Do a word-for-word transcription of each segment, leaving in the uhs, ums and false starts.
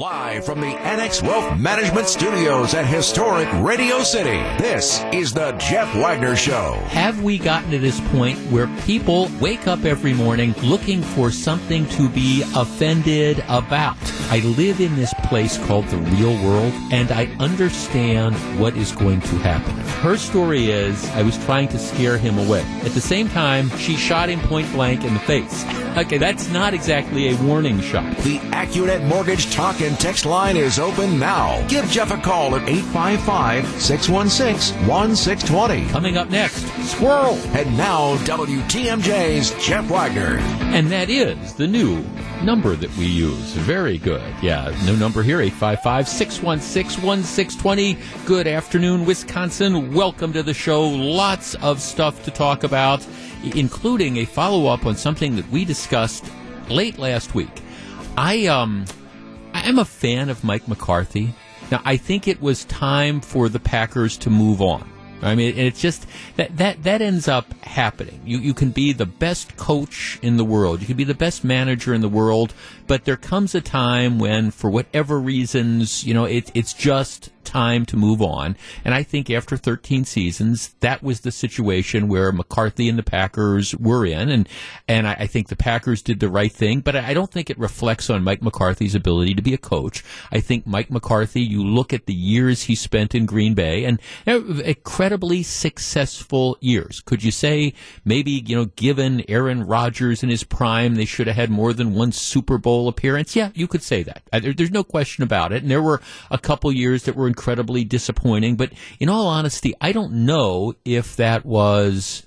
Live from the Annex Wealth Management Studios at historic Radio City, this is the Jeff Wagner Show. Have we gotten to this point where people wake up every morning looking for something to be offended about? I live in this place called the real world, and I understand what is going to happen. Her story is, I was trying to scare him away. At the same time, she shot him point blank in the face. Okay, that's not exactly a warning shot. The AccuNet Mortgage Talk and Text line is open now. Give Jeff a call at eight five five, six one six, one six two zero. Coming up next, Squirrel. And now, W T M J's Jeff Wagner. And that is the new number that we use. Very good. Yeah, new number here, eight five five, six one six, one six two zero. Good afternoon, Wisconsin. Welcome to the show. Lots of stuff to talk about, including a follow-up on something that we discussed late last week. I um, I'm a fan of Mike McCarthy. Now, I think it was time for the Packers to move on. I mean, it's just that that, that ends up happening. You you can be the best coach in the world. You can be the best manager in the world. But there comes a time when, for whatever reasons, you know, it, it's just time to move on. And I think after thirteen seasons, that was the situation where McCarthy and the Packers were in. And, and I, I think the Packers did the right thing, but I don't think it reflects on Mike McCarthy's ability to be a coach. I think Mike McCarthy, you look at the years he spent in Green Bay, and incredibly successful years. Could you say maybe, you know, given Aaron Rodgers in his prime, they should have had more than one Super Bowl appearance? Yeah, you could say that. There, there's no question about it. And there were a couple years that were incredibly disappointing, but in all honesty, I don't know if that was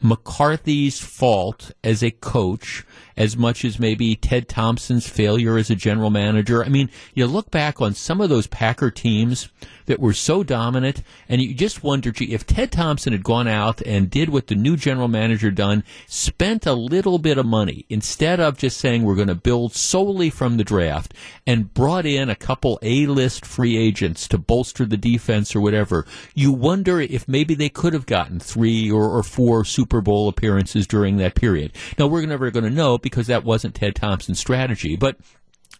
McCarthy's fault as a coach as much as maybe Ted Thompson's failure as a general manager. I mean, you look back on some of those Packer teams that were so dominant, and you just wonder, gee, if Ted Thompson had gone out and did what the new general manager done, spent a little bit of money, instead of just saying we're going to build solely from the draft, and brought in a couple A-list free agents to bolster the defense or whatever, you wonder if maybe they could have gotten three or, or four Super Bowl appearances during that period. Now, we're never going to know, because that wasn't Ted Thompson's strategy. But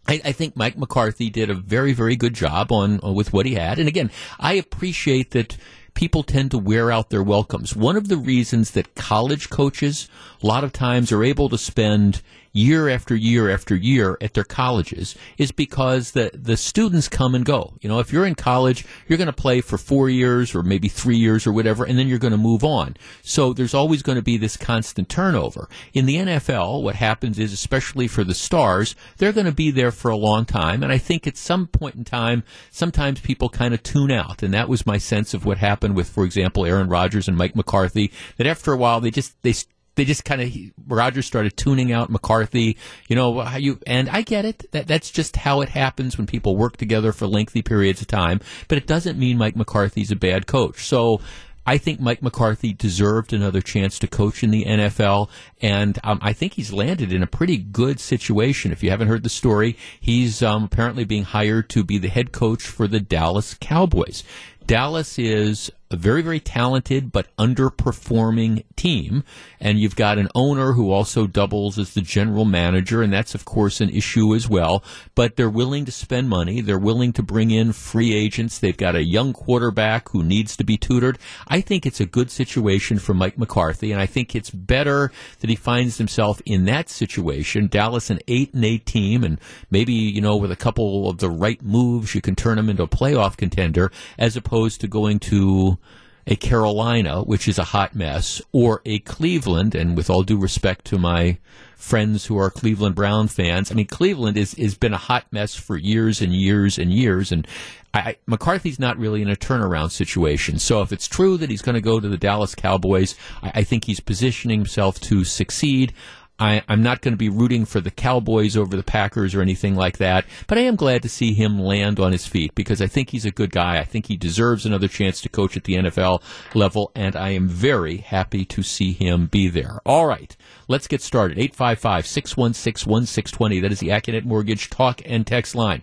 I, I think Mike McCarthy did a very, very good job on, on with what he had. And again, I appreciate that people tend to wear out their welcomes. One of the reasons that college coaches a lot of times are able to spend year after year after year at their colleges is because the, the students come and go. You know, if you're in college, you're going to play for four years or maybe three years or whatever, and then you're going to move on. So there's always going to be this constant turnover. In the N F L, what happens is, especially for the stars, they're going to be there for a long time. And I think at some point in time, sometimes people kind of tune out. And that was my sense of what happened with, for example, Aaron Rodgers and Mike McCarthy, that after a while, they just, they They just kind of, Rodgers started tuning out McCarthy, you know, how you, and I get it. That That's just how it happens when people work together for lengthy periods of time. But it doesn't mean Mike McCarthy's a bad coach. So I think Mike McCarthy deserved another chance to coach in the N F L, and um, I think he's landed in a pretty good situation. If you haven't heard the story, he's um, apparently being hired to be the head coach for the Dallas Cowboys. Dallas is a very, very talented but underperforming team, and you've got an owner who also doubles as the general manager, and that's, of course, an issue as well. But they're willing to spend money. They're willing to bring in free agents. They've got a young quarterback who needs to be tutored. I think it's a good situation for Mike McCarthy, and I think it's better that he finds himself in that situation. Dallas, an eight and eight team, and maybe, you know, with a couple of the right moves, you can turn them into a playoff contender, as opposed to going to a Carolina, which is a hot mess, or a Cleveland, and with all due respect to my friends who are Cleveland Brown fans, I mean, Cleveland is has been a hot mess for years and years and years, and I, McCarthy's not really in a turnaround situation. So if it's true that he's going to go to the Dallas Cowboys, I, I think he's positioning himself to succeed. I, I'm not going to be rooting for the Cowboys over the Packers or anything like that, but I am glad to see him land on his feet, because I think he's a good guy. I think he deserves another chance to coach at the N F L level, and I am very happy to see him be there. All right, let's get started. eight five five, six one six, one six two zero. That is the AccuNet Mortgage Talk and Text line.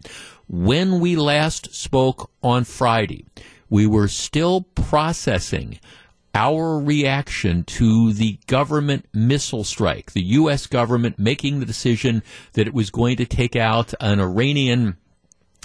When we last spoke on Friday, we were still processing our reaction to the government missile strike, the U S government making the decision that it was going to take out an Iranian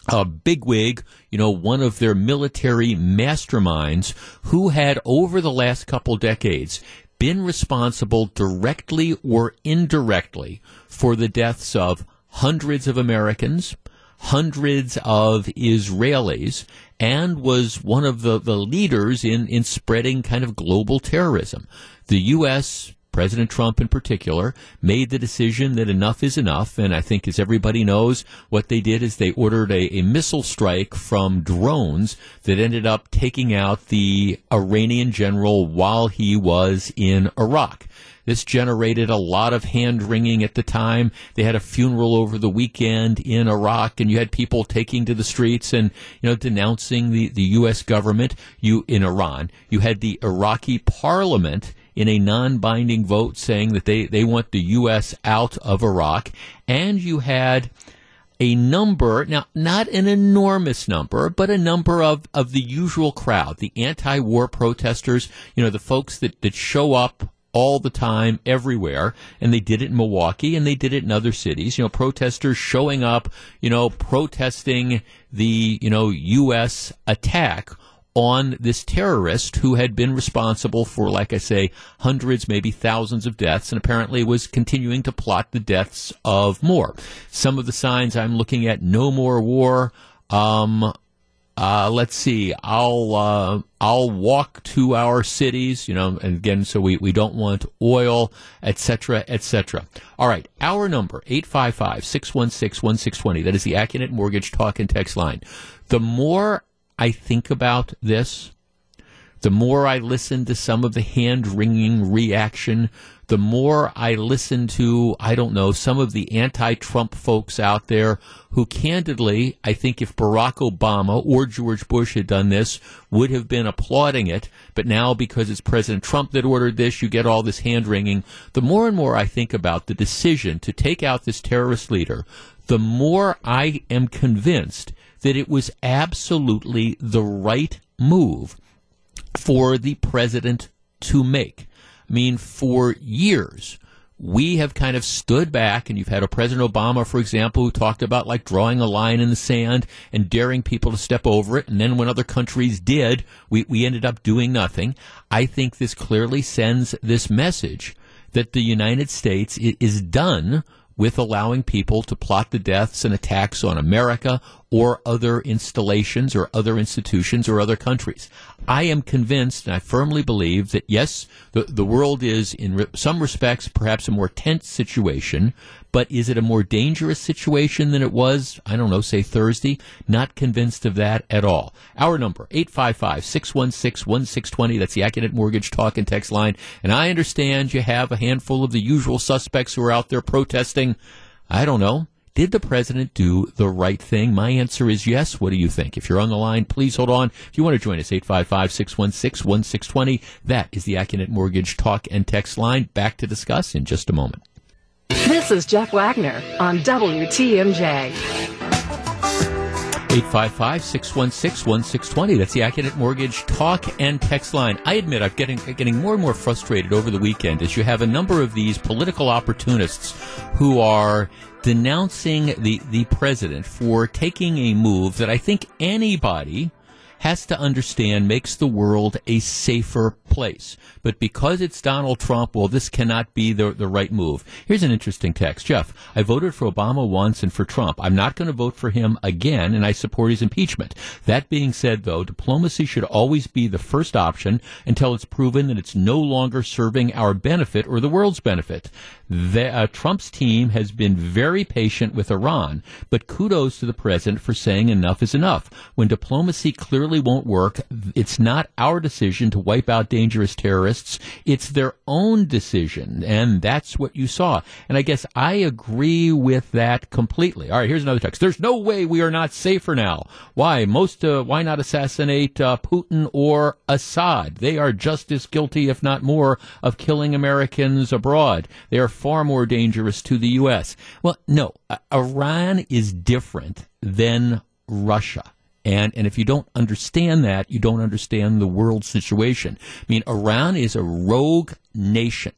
a bigwig, you know, one of their military masterminds who had over the last couple decades been responsible directly or indirectly for the deaths of hundreds of Americans, hundreds of Israelis, and was one of the, the leaders in, in spreading kind of global terrorism. The U S, President Trump in particular, made the decision that enough is enough, and I think, as everybody knows, what they did is they ordered a, a missile strike from drones that ended up taking out the Iranian general while he was in Iraq. This generated a lot of hand-wringing at the time. They had a funeral over the weekend in Iraq, and you had people taking to the streets and, you know, denouncing the, the U S government. You, in Iran, you had the Iraqi parliament in a non-binding vote saying that they, they want the U S out of Iraq. And you had a number, now not an enormous number, but a number of, of the usual crowd, the anti-war protesters, you know, the folks that, that show up all the time, everywhere, and they did it in Milwaukee, and they did it in other cities. You know, protesters showing up, you know, protesting the, you know, U S attack on this terrorist who had been responsible for, like I say, hundreds, maybe thousands of deaths, and apparently was continuing to plot the deaths of more. Some of the signs I'm looking at: no more war. Um, uh, let's see. I'll uh, I'll walk to our cities. You know, and again, so we, we don't want oil, et cetera, et cetera. All right, our number eight five five, six one six, one six two zero. That is the AccuNet Mortgage Talk and Text line. The more I think about this, the more I listen to some of the hand-wringing reaction, the more I listen to, I don't know, some of the anti-Trump folks out there who, candidly, I think if Barack Obama or George Bush had done this, would have been applauding it. But now, because it's President Trump that ordered this, you get all this hand-wringing. The more and more I think about the decision to take out this terrorist leader, the more I am convinced that it was absolutely the right move for the president to make. I mean, for years, we have kind of stood back, and you've had a President Obama, for example, who talked about like drawing a line in the sand and daring people to step over it. And then when other countries did, we, we ended up doing nothing. I think this clearly sends this message that the United States is done with allowing people to plot the deaths and attacks on America or other installations or other institutions or other countries. I am convinced, and I firmly believe, that yes, the, the world is in re- some respects perhaps a more tense situation, but is it a more dangerous situation than it was, I don't know, say Thursday? Not convinced of that at all. Our number, eight five five, six one six, one six two zero. That's the AccuNet Mortgage Talk and Text line. And I understand you have a handful of the usual suspects who are out there protesting. I don't know. Did the president do the right thing? My answer is yes. What do you think? If you're on the line, please hold on. If you want to join us, eight five five, six one six, one six two zero. That is the AccuNet Mortgage Talk and Text line. Back to discuss in just a moment. This is Jeff Wagner on W T M J. eight five five, six one six, one six two zero. That's the AccuNet Mortgage Talk and Text line. I admit I'm getting getting more and more frustrated over the weekend as you have a number of these political opportunists who are denouncing the, the president for taking a move that I think anybody has to understand makes the world a safer place. But because it's Donald Trump, well, this cannot be the, the right move. Here's an interesting text. Jeff, I voted for Obama once and for Trump. I'm not going to vote for him again, and I support his impeachment. That being said, though, diplomacy should always be the first option until it's proven that it's no longer serving our benefit or the world's benefit. The, uh, Trump's team has been very patient with Iran, but kudos to the president for saying enough is enough. When diplomacy clearly won't work, it's not our decision to wipe out dangerous terrorists. It's their own decision, and that's what you saw. And I guess I agree with that completely. All right, here's another text. There's no way we are not safer now. Why? Most, uh, why not assassinate uh, Putin or Assad? They are just as guilty, if not more, of killing Americans abroad. They are far more dangerous to the U S. Well, no, uh, Iran is different than Russia. And and if you don't understand that, you don't understand the world situation. I mean, Iran is a rogue nation.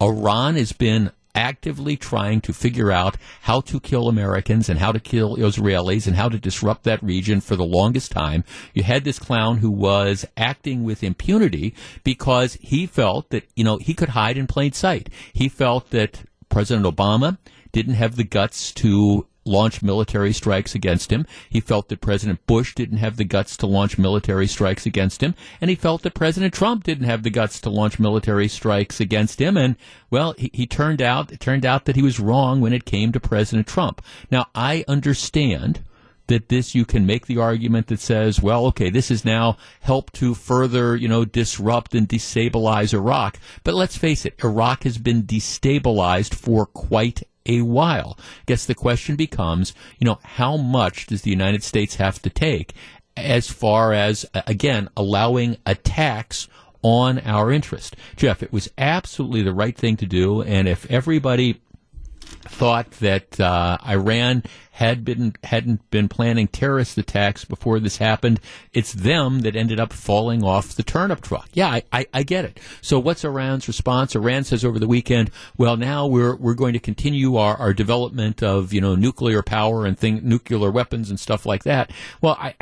Iran has been actively trying to figure out how to kill Americans and how to kill Israelis and how to disrupt that region for the longest time. You had this clown who was acting with impunity because he felt that, you know, he could hide in plain sight. He felt that President Obama didn't have the guts to launch military strikes against him. He felt that President Bush didn't have the guts to launch military strikes against him. And he felt that President Trump didn't have the guts to launch military strikes against him. And, well, he, he turned out, it turned out that he was wrong when it came to President Trump. Now, I understand that this, you can make the argument that says, well, okay, this is now help to further, you know, disrupt and destabilize Iraq. But let's face it, Iraq has been destabilized for quite a while. I guess the question becomes, you know, how much does the United States have to take as far as, again, allowing attacks on our interest? Jeff, it was absolutely the right thing to do, and if everybody thought that uh, Iran had been, hadn't been planning terrorist attacks before this happened, it's them that ended up falling off the turnip truck. Yeah, I, I, I get it. So what's Iran's response? Iran says over the weekend, well, now we're we're going to continue our, our development of, you know, nuclear power and thing, nuclear weapons and stuff like that. Well, I...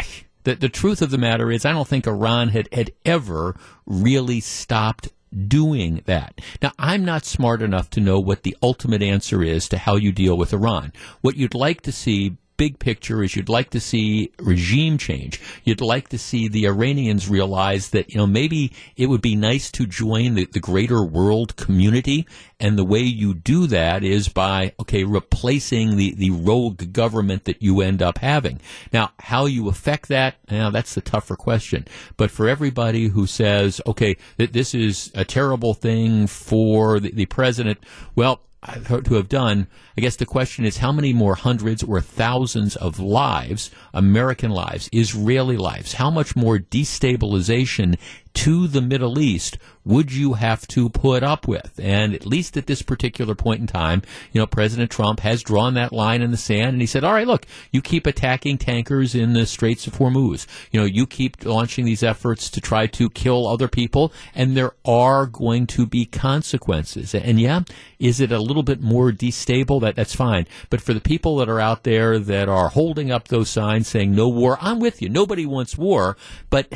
The, the truth of the matter is I don't think Iran had, had ever really stopped doing that. Now, I'm not smart enough to know what the ultimate answer is to how you deal with Iran. What you'd like to see, big picture, is you'd like to see regime change. You'd like to see the Iranians realize that, you know, maybe it would be nice to join the, the greater world community. And the way you do that is by, okay, replacing the, the rogue government that you end up having. Now, how you affect that, now that's the tougher question. But for everybody who says, okay, th- this is a terrible thing for the, the president, well, to have done, I guess the question is how many more hundreds or thousands of lives, American lives, Israeli lives, how much more destabilization to the Middle East would you have to put up with? And at least at this particular point in time, you know, President Trump has drawn that line in the sand, and he said, all right, look, you keep attacking tankers in the Straits of Hormuz. You know, you keep launching these efforts to try to kill other people, and there are going to be consequences. And, yeah, is it a little bit more destable? That, that's fine. But for the people that are out there that are holding up those signs saying no war, I'm with you. Nobody wants war, but...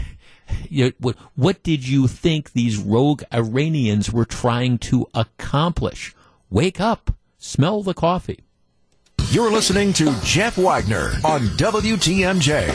You know, what, what did you think these rogue Iranians were trying to accomplish? Wake up. Smell the coffee. You're listening to Jeff Wagner on W T M J.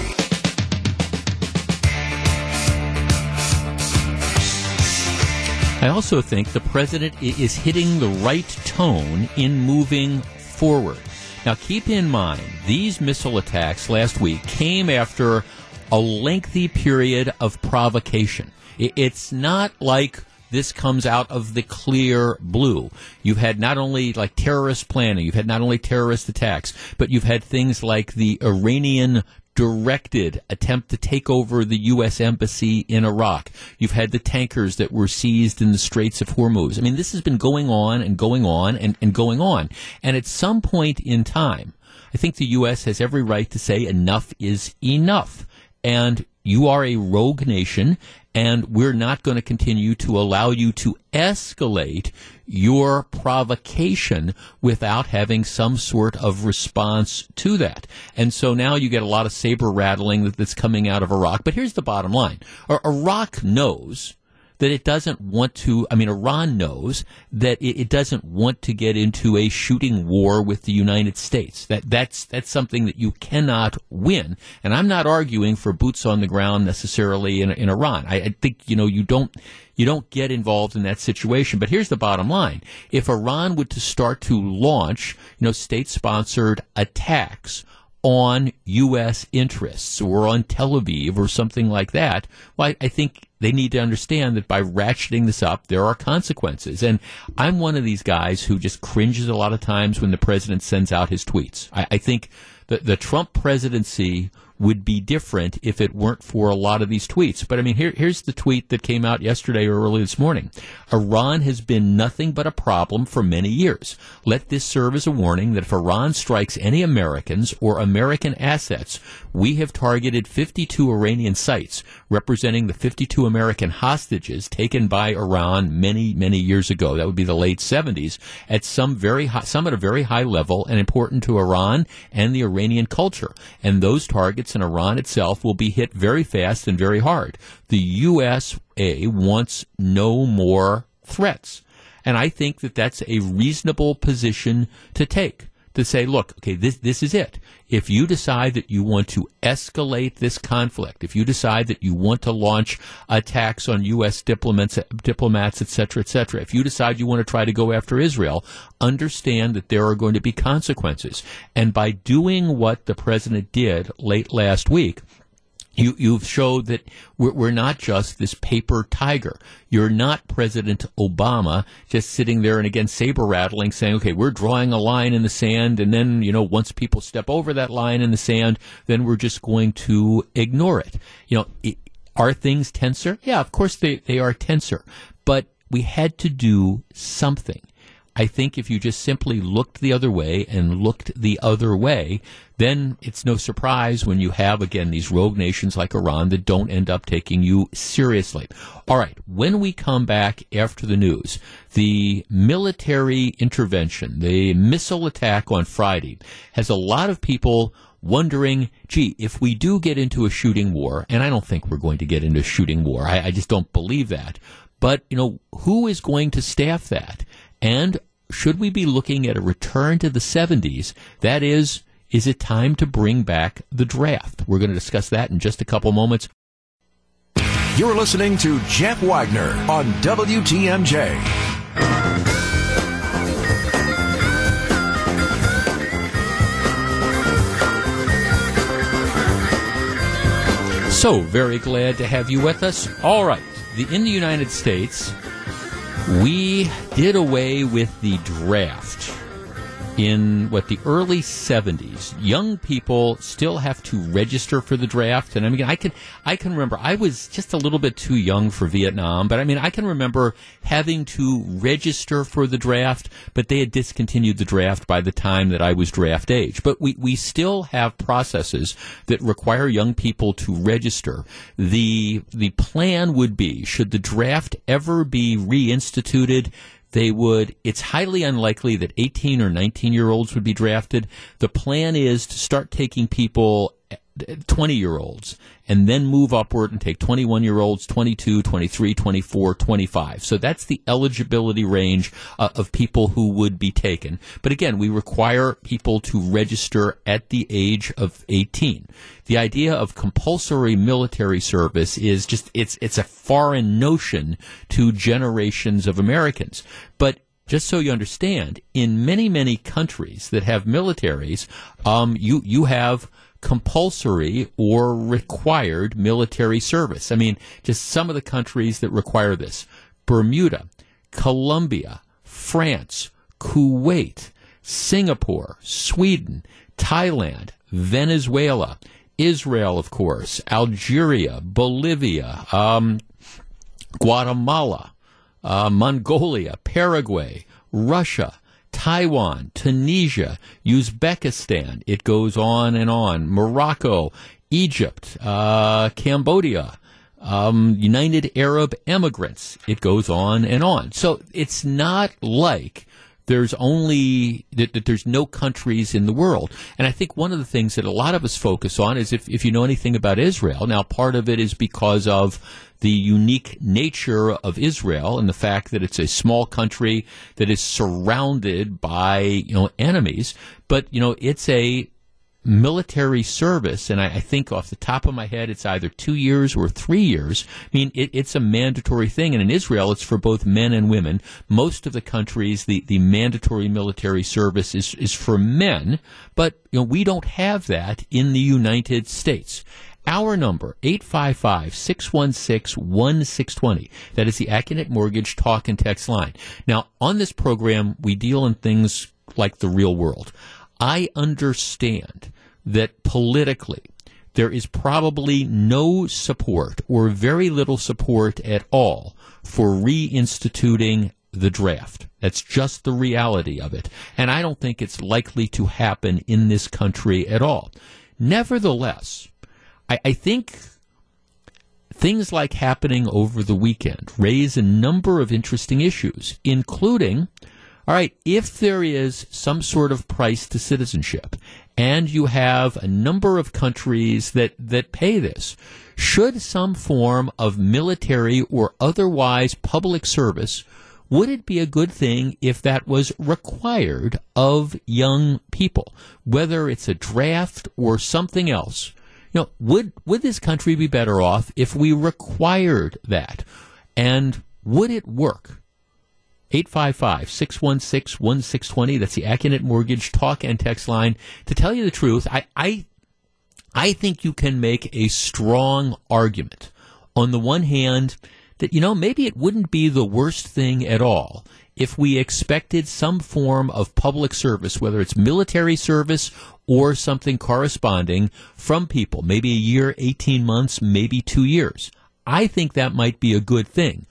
I also think the president is hitting the right tone in moving forward. Now, keep in mind, these missile attacks last week came after a lengthy period of provocation. It's not like this comes out of the clear blue. You've had not only like terrorist planning, you've had not only terrorist attacks, but you've had things like the Iranian directed attempt to take over the U S embassy in Iraq. You've had the tankers that were seized in the Straits of Hormuz. I mean, this has been going on and going on and, and going on. And at some point in time, I think the U S has every right to say enough is enough. And you are a rogue nation, and we're not going to continue to allow you to escalate your provocation without having some sort of response to that. And so now you get a lot of saber rattling that's coming out of Iraq. But here's the bottom line. Iraq knows that it doesn't want to, I mean, Iran knows that it, it doesn't want to get into a shooting war with the United States. That that's that's something that you cannot win. And I'm not arguing for boots on the ground necessarily in, in Iran. I, I think, you know, you don't you don't get involved in that situation. But here's the bottom line. If Iran were to start to launch, you know, state-sponsored attacks on U S interests or on Tel Aviv or something like that, well, I, I think they need to understand that by ratcheting this up, there are consequences. And I'm one of these guys who just cringes a lot of times when the president sends out his tweets. I, I think the, the Trump presidency would be different if it weren't for a lot of these tweets. But, I mean, here, here's the tweet that came out yesterday or early this morning. Iran has been nothing but a problem for many years. Let this serve as a warning that if Iran strikes any Americans or American assets, we have targeted fifty-two Iranian sites representing the fifty-two American hostages taken by Iran many, many years ago. That would be the late seventies, at some very high, some at a very high level and important to Iran and the Iranian culture. And those targets in Iran itself will be hit very fast and very hard. The U S A wants no more threats. And I think that that's a reasonable position to take, to say, look, okay, this this is it. If you decide that you want to escalate this conflict, if you decide that you want to launch attacks on U S diplomats, diplomats, et cetera, et cetera, if you decide you want to try to go after Israel, understand that there are going to be consequences. And by doing what the president did late last week, You, you've showed that we're, we're not just this paper tiger. You're not President Obama just sitting there and, again, saber-rattling, saying, okay, we're drawing a line in the sand, and then, you know, once people step over that line in the sand, then we're just going to ignore it. You know, it, are things tenser? Yeah, of course they, they are tenser. But we had to do something. I think if you just simply looked the other way and looked the other way, then it's no surprise when you have, again, these rogue nations like Iran that don't end up taking you seriously. All right, when we come back after the news, the military intervention, the missile attack on Friday, has a lot of people wondering, gee, if we do get into a shooting war, and I don't think we're going to get into a shooting war, I, I just don't believe that, but, you know, who is going to staff that? And should we be looking at a return to the seventies? That is, is it time to bring back the draft? We're going to discuss that in just a couple moments. You're listening to Jeff Wagner on W T M J. So very glad to have you with us. All right, the, in the United States, we did away with the draft in, what, the early seventies. Young people still have to register for the draft. And, I mean, I can, I can remember, I was just a little bit too young for Vietnam, but, I mean, I can remember having to register for the draft, but they had discontinued the draft by the time that I was draft age. But we, we still have processes that require young people to register. The, the plan would be, should the draft ever be reinstituted, they would, it's highly unlikely that eighteen or nineteen-year-olds would be drafted. The plan is to start taking people, twenty-year-olds, and then move upward and take twenty-one-year-olds, twenty-two, twenty-three, twenty-four, twenty-five. So that's the eligibility range uh, of people who would be taken. But again, we require people to register at the age of eighteen. The idea of compulsory military service is just, it's it's a foreign notion to generations of Americans. But just so you understand, in many, many countries that have militaries, um, you you have compulsory or required military service. I mean, just some of the countries that require this: Bermuda, Colombia, France, Kuwait, Singapore, Sweden, Thailand, Venezuela, Israel, of course, Algeria, Bolivia, um, Guatemala, uh, Mongolia, Paraguay, Russia, Taiwan, Tunisia, Uzbekistan, it goes on and on, Morocco, Egypt, uh, Cambodia, um, United Arab Emirates, it goes on and on. So it's not like there's only, that, that there's no countries in the world. And I think one of the things that a lot of us focus on is if, if you know anything about Israel, now part of it is because of the unique nature of Israel and the fact that it's a small country that is surrounded by, you know, enemies. But, you know, it's a military service, and I, I think off the top of my head, it's either two years or three years. I mean, it, it's a mandatory thing, and in Israel, it's for both men and women. Most of the countries, the, the mandatory military service is, is for men, but, you know, we don't have that in the United States. Our number, eight five five, six one six, one six two zero. That is the AccuNet Mortgage talk and text line. Now, on this program, we deal in things like the real world. I understand that politically there is probably no support or very little support at all for reinstituting the draft. That's just the reality of it. And I don't think it's likely to happen in this country at all. Nevertheless, I, I think things like happening over the weekend raise a number of interesting issues, including, all right, if there is some sort of price to citizenship and you have a number of countries that, that pay this, should some form of military or otherwise public service, would it be a good thing if that was required of young people, whether it's a draft or something else? You know, would would this country be better off if we required that? And would it work? eight five five, six one six, one six two zero. That's the AccuNet Mortgage talk and text line. To tell you the truth, I, I, I think you can make a strong argument. On the one hand, that, you know, maybe it wouldn't be the worst thing at all if we expected some form of public service, whether it's military service or something corresponding, from people, maybe a year, eighteen months, maybe two years. I think that might be a good thing.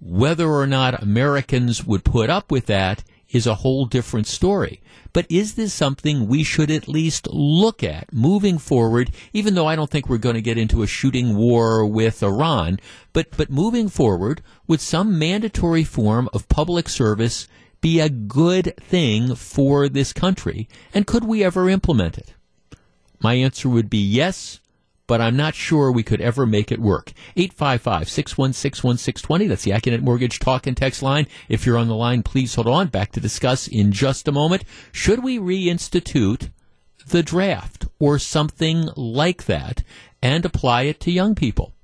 Whether or not Americans would put up with that is a whole different story. But is this something we should at least look at moving forward, even though I don't think we're going to get into a shooting war with Iran, but, but moving forward, would some mandatory form of public service be a good thing for this country, and could we ever implement it? My answer would be yes, but I'm not sure we could ever make it work. eight five five, six one six, one six two zero. That's the AccuNet Mortgage talk and text line. If you're on the line, please hold on. Back to discuss in just a moment. Should we reinstitute the draft or something like that and apply it to young people?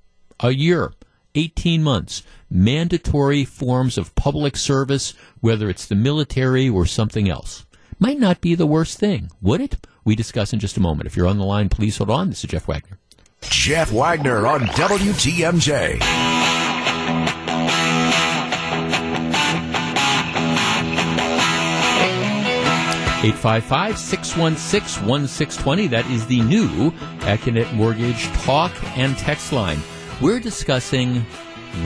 A year, eighteen months, mandatory forms of public service, whether it's the military or something else. Might not be the worst thing, would it? We discuss in just a moment. If you're on the line, please hold on. This is Jeff Wagner. Jeff Wagner on W T M J. eight five five, six one six, one six two zero. That is the new AccuNet Mortgage talk and text line. We're discussing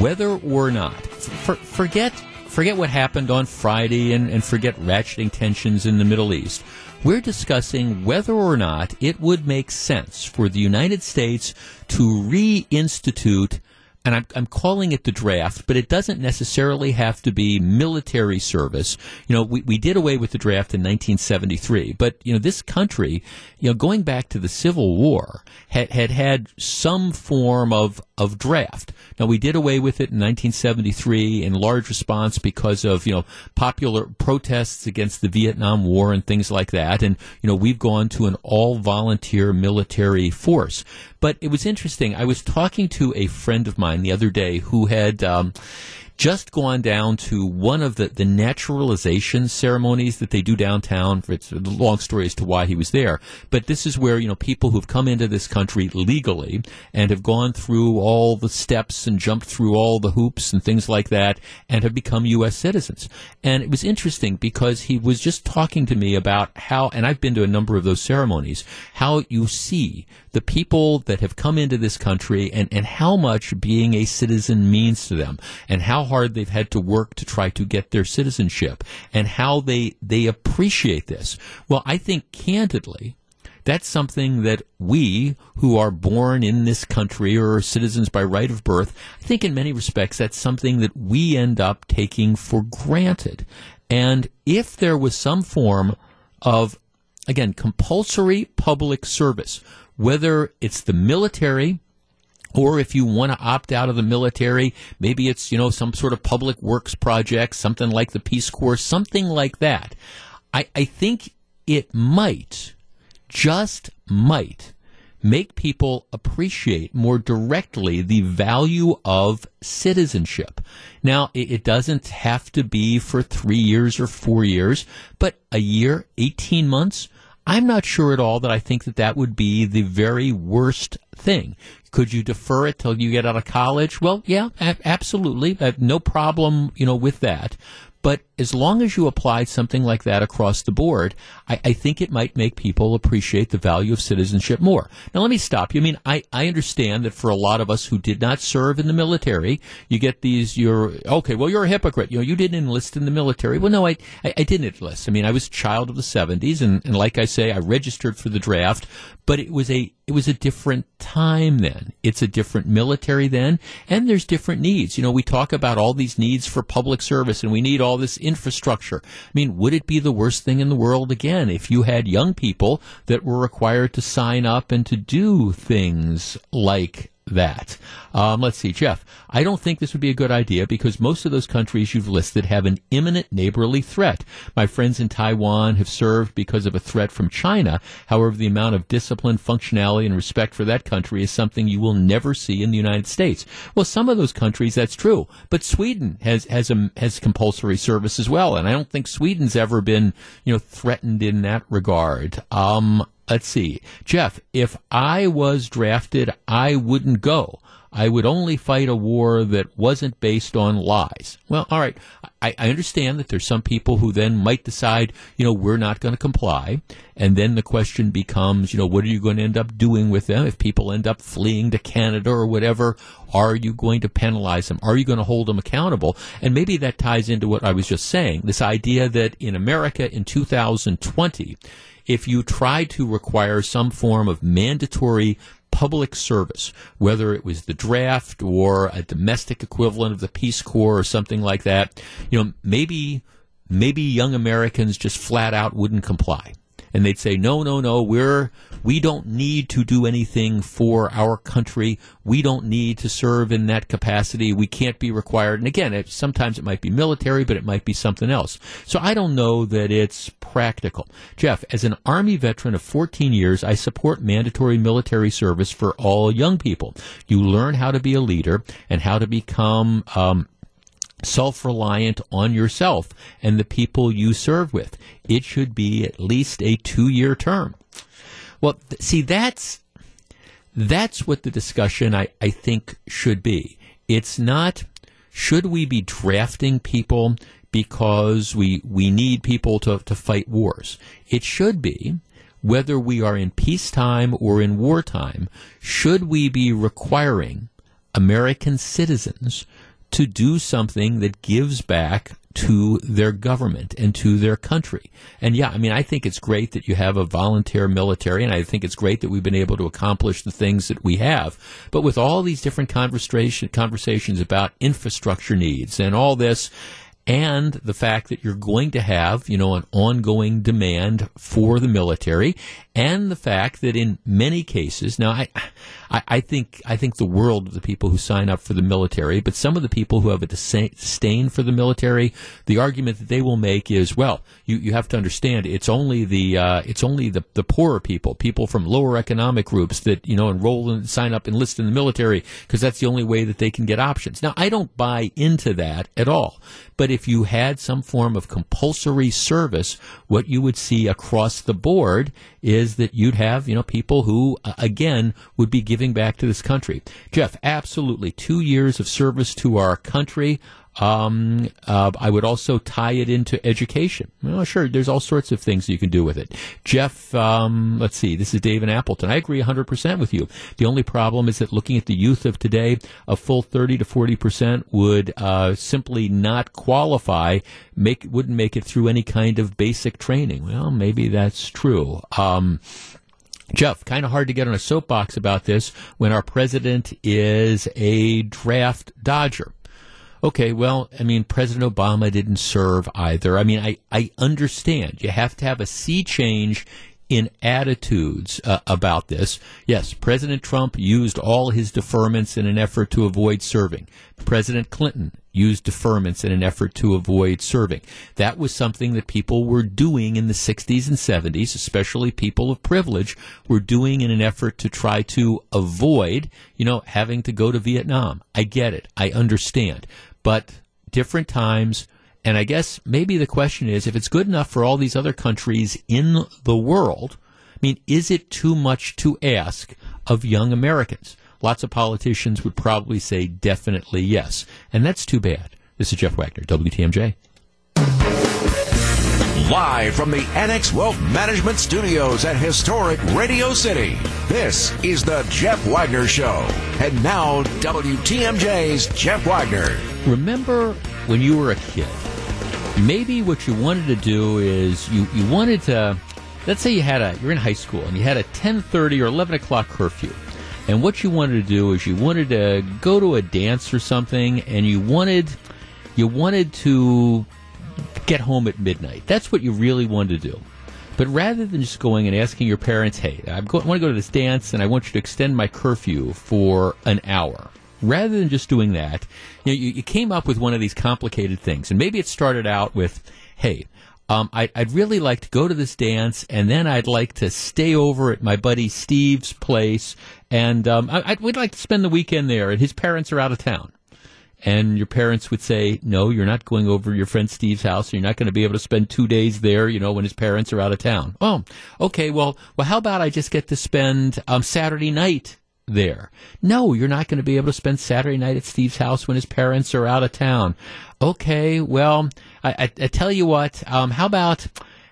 whether or not, for, forget forget what happened on Friday and, and forget ratcheting tensions in the Middle East. We're discussing whether or not it would make sense for the United States to reinstitute, and I'm, I'm calling it the draft, but it doesn't necessarily have to be military service. You know, we, we did away with the draft in nineteen seventy-three, but, you know, this country, you know, going back to the Civil War, had had, had some form of, of draft. Now, we did away with it in nineteen seventy-three in large response because of, you know, popular protests against the Vietnam War and things like that. And, you know, we've gone to an all-volunteer military force. But it was interesting. I was talking to a friend of mine the other day who had um, just gone down to one of the, the naturalization ceremonies that they do downtown. It's a long story as to why he was there. But this is where, you know, people who've come into this country legally and have gone through all the steps and jumped through all the hoops and things like that and have become U S citizens. And it was interesting because he was just talking to me about how, and I've been to a number of those ceremonies, how you see the people that have come into this country and, and how much being a citizen means to them and how hard they've had to work to try to get their citizenship and how they they appreciate this. Well, I think candidly, that's something that we who are born in this country or are citizens by right of birth, I think in many respects that's something that we end up taking for granted. And if there was some form of, again, compulsory public service, whether it's the military, or if you want to opt out of the military, maybe it's, you know, some sort of public works project, something like the Peace Corps, something like that. I, I think it might, just might, make people appreciate more directly the value of citizenship. Now, it, it doesn't have to be for three years or four years, but a year, eighteen months, I'm not sure at all that I think that that would be the very worst thing. Could you defer it till you get out of college? Well, yeah, a- absolutely. I have no problem, you know, with that. But as long as you applied something like that across the board, I, I think it might make people appreciate the value of citizenship more. Now, let me stop you. I mean, I, I understand that for a lot of us who did not serve in the military, you get these, you're, okay, well, you're a hypocrite. You know, you didn't enlist in the military. Well, no, I, I, I didn't enlist. I mean, I was a child of the seventies, and, and like I say, I registered for the draft, but it was a It was a different time then. It's a different military then, and there's different needs. You know, we talk about all these needs for public service, and we need all this infrastructure. I mean, would it be the worst thing in the world, again, if you had young people that were required to sign up and to do things like that? Um, let's see, Jeff, I don't think this would be a good idea because most of those countries you've listed have an imminent neighborly threat. My friends in Taiwan have served because of a threat from China. However, the amount of discipline, functionality, and respect for that country is something you will never see in the United States. Well, some of those countries, that's true. But Sweden has has a, has compulsory service as well, and I don't think Sweden's ever been, you know, threatened in that regard. Um Let's see. Jeff, if I was drafted, I wouldn't go. I would only fight a war that wasn't based on lies. Well, all right. I, I understand that there's some people who then might decide, you know, we're not going to comply. And then the question becomes, you know, what are you going to end up doing with them? If people end up fleeing to Canada or whatever, are you going to penalize them? Are you going to hold them accountable? And maybe that ties into what I was just saying, this idea that in America in two thousand twenty, if you try to require some form of mandatory public service, whether it was the draft or a domestic equivalent of the Peace Corps or something like that, you know, maybe maybe young Americans just flat out wouldn't comply. And they'd say, no, no, no, we're, we don't need to do anything for our country. We don't need to serve in that capacity. We can't be required. And again, it, sometimes it might be military, but it might be something else. So I don't know that it's practical. Jeff, as an Army veteran of fourteen years, I support mandatory military service for all young people. You learn how to be a leader and how to become um self-reliant on yourself and the people you serve with. It should be at least a two-year term. Well, th- see, that's that's what the discussion, I, I think, should be. It's not, should we be drafting people because we we need people to, to fight wars? It should be, whether we are in peacetime or in wartime, should we be requiring American citizens to do something that gives back to their government and to their country. And yeah, I mean, I think it's great that you have a volunteer military, and I think it's great that we've been able to accomplish the things that we have. But with all these different conversation, conversations about infrastructure needs and all this, and the fact that you're going to have, you know, an ongoing demand for the military, and the fact that in many cases, now I, I, I think I think the world of the people who sign up for the military, but some of the people who have a disdain for the military, the argument that they will make is, well, you, you have to understand, it's only the uh, it's only the, the poorer people, people from lower economic groups that, you know, enroll and sign up, enlist in the military, because that's the only way that they can get options. Now, I don't buy into that at all, but if you had some form of compulsory service, what you would see across the board is that you'd have, you know, people who, uh, again, would be giving back to this country. Jeff, absolutely. Two years of service to our country. Um, uh, I would also tie it into education. Well, sure, there's all sorts of things you can do with it. Jeff, um, let's see, this is Dave in Appleton. I agree one hundred percent with you. The only problem is that looking at the youth of today, a full thirty to forty percent would uh, simply not qualify, make wouldn't make it through any kind of basic training. Well, maybe that's true. Um Jeff, kind of hard to get on a soapbox about this when our president is a draft dodger. Okay, well, I mean, President Obama didn't serve either. I mean, I, I understand. You have to have a sea change in attitudes uh, about this. Yes, President Trump used all his deferments in an effort to avoid serving. President Clinton used deferments in an effort to avoid serving. That was something that people were doing in the sixties and seventies, especially people of privilege, were doing in an effort to try to avoid, you know, having to go to Vietnam. I get it. I understand. But different times. And I guess maybe the question is, if it's good enough for all these other countries in the world, I mean, is it too much to ask of young Americans? Lots of politicians would probably say definitely yes. And that's too bad. This is Jeff Wagner, W T M J. Live from the Annex Wealth Management Studios at historic Radio City, this is the Jeff Wagner Show. And now, W T M J's Jeff Wagner. Remember when you were a kid, maybe what you wanted to do is you, you wanted to, let's say you had a, you're in high school and you had a ten thirty or eleven o'clock curfew. And what you wanted to do is you wanted to go to a dance or something, and you wanted, you wanted to get home at midnight. That's what you really wanted to do. But rather than just going and asking your parents, hey, I want to go to this dance and I want you to extend my curfew for an hour, rather than just doing that, you know, you, you came up with one of these complicated things. And maybe it started out with, hey, um, I, I'd really like to go to this dance, and then I'd like to stay over at my buddy Steve's place, and um, I, I'd, we'd like to spend the weekend there, and his parents are out of town. And your parents would say, no, you're not going over to your friend Steve's house. You're not going to be able to spend two days there, you know, when his parents are out of town. Oh, okay, well, well, how about I just get to spend um, Saturday night there? No, you're not going to be able to spend Saturday night at Steve's house when his parents are out of town. Okay, well, I, I, I tell you what, um, how about...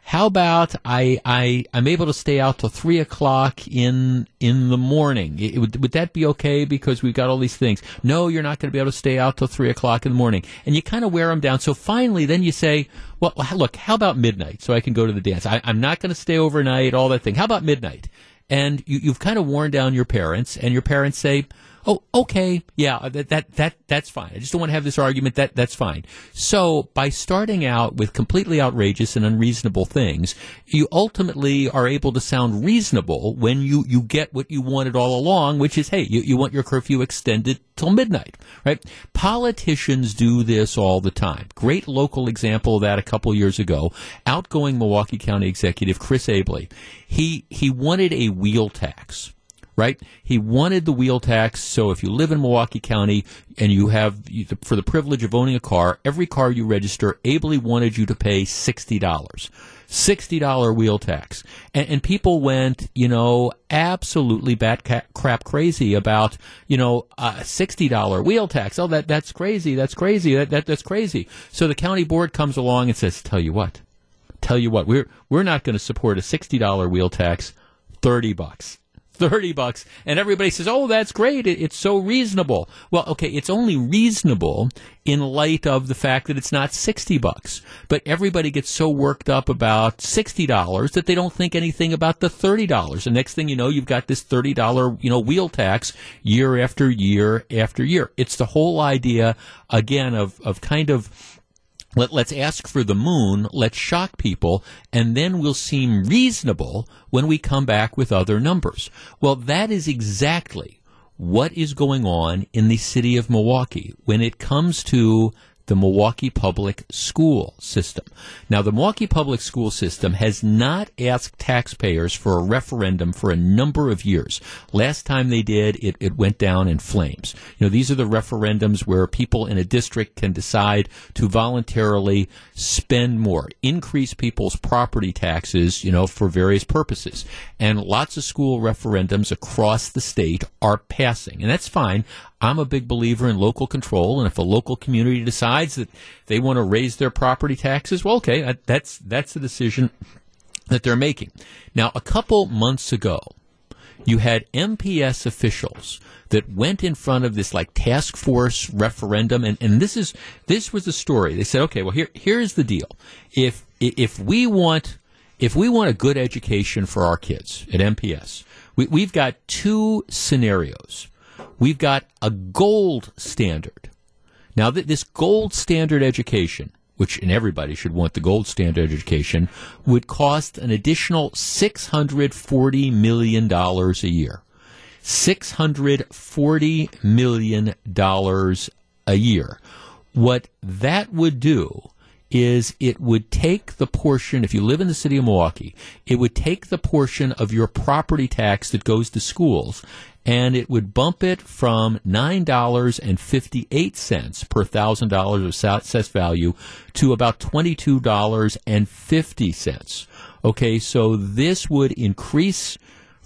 How about I, I, I'm able to stay out till three o'clock in in the morning? It, would, would that be okay because we've got all these things? No, you're not going to be able to stay out till three o'clock in the morning. And you kind of wear them down. So finally, then you say, well, look, how about midnight so I can go to the dance? I, I'm not going to stay overnight, all that thing. How about midnight? And you, you've kind of worn down your parents, and your parents say, oh, okay, yeah, that, that that that's fine. I just don't want to have this argument. That that's fine. So by starting out with completely outrageous and unreasonable things, you ultimately are able to sound reasonable when you, you get what you wanted all along, which is, hey, you, you want your curfew extended till midnight, right? Politicians do this all the time. Great local example of that a couple years ago. Outgoing Milwaukee County Executive Chris Abley, he he wanted a wheel tax. Right? He wanted the wheel tax, so if you live in Milwaukee County and you have, for the privilege of owning a car, every car you register, Abley wanted you to pay sixty dollars. sixty dollars wheel tax. And, and people went, you know, absolutely bat ca- crap crazy about, you know, uh, sixty dollars wheel tax. Oh, that that's crazy. That's crazy. That, that that's crazy. So the county board comes along and says, tell you what, tell you what, we're, we're not going to support a sixty dollars wheel tax, thirty bucks. thirty bucks, and everybody says, oh, that's great, it, it's so reasonable. Well, okay, it's only reasonable in light of the fact that it's not sixty bucks. But everybody gets so worked up about sixty dollars that they don't think anything about the thirty dollars. The next thing you know, you've got this thirty dollars, you know, wheel tax year after year after year. It's the whole idea, again, of, of kind of Let, let's ask for the moon, let's shock people, and then we'll seem reasonable when we come back with other numbers. Well, that is exactly what is going on in the city of Milwaukee when it comes to the Milwaukee Public School System. Now, the Milwaukee Public School System has not asked taxpayers for a referendum for a number of years. Last time they did, it, it went down in flames. You know, these are the referendums where people in a district can decide to voluntarily spend more, increase people's property taxes, you know, for various purposes. And lots of school referendums across the state are passing, and that's fine. I'm a big believer in local control, and if a local community decides that they want to raise their property taxes, well, okay, that's that's the decision that they're making. Now, a couple months ago, you had M P S officials that went in front of this like task force referendum, and, and this is this was the story. They said, okay, well, here here's the deal. If if we want if we want a good education for our kids at M P S, we, we've got two scenarios. We've got a gold standard. Now, th- this gold standard education, which and everybody should want the gold standard education, would cost an additional six hundred forty million dollars a year. six hundred forty million dollars a year. What that would do is it would take the portion, if you live in the city of Milwaukee, it would take the portion of your property tax that goes to schools, and it would bump it from nine dollars and fifty-eight cents per one thousand dollars of assessed value to about twenty-two dollars and fifty cents. Okay, so this would increase,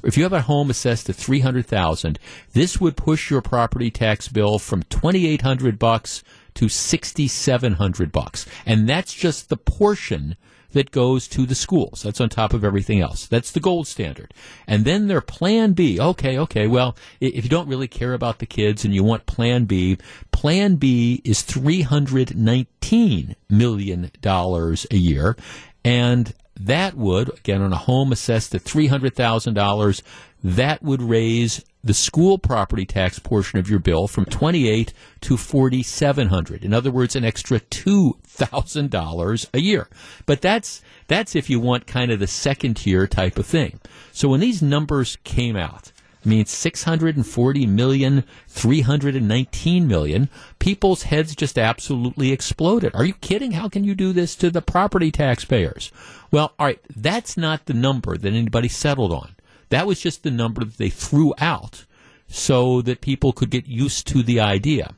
if you have a home assessed at three hundred thousand dollars, this would push your property tax bill from twenty-eight hundred bucks to sixty-seven hundred bucks, and that's just the portion that goes to the schools. That's on top of everything else. That's the gold standard. And then their plan B. Okay, okay, well, if you don't really care about the kids and you want plan B, plan B is three hundred nineteen million dollars a year. And that would, again, on a home assessed at three hundred thousand dollars, that would raise the school property tax portion of your bill from twenty-eight to forty-seven hundred. In other words, an extra two thousand dollars a year. But that's that's if you want kind of the second tier type of thing. So when these numbers came out, I mean, six hundred forty million, three hundred nineteen million, people's heads just absolutely exploded. Are you kidding? How can you do this to the property taxpayers? Well, all right, that's not the number that anybody settled on. That was just the number that they threw out so that people could get used to the idea.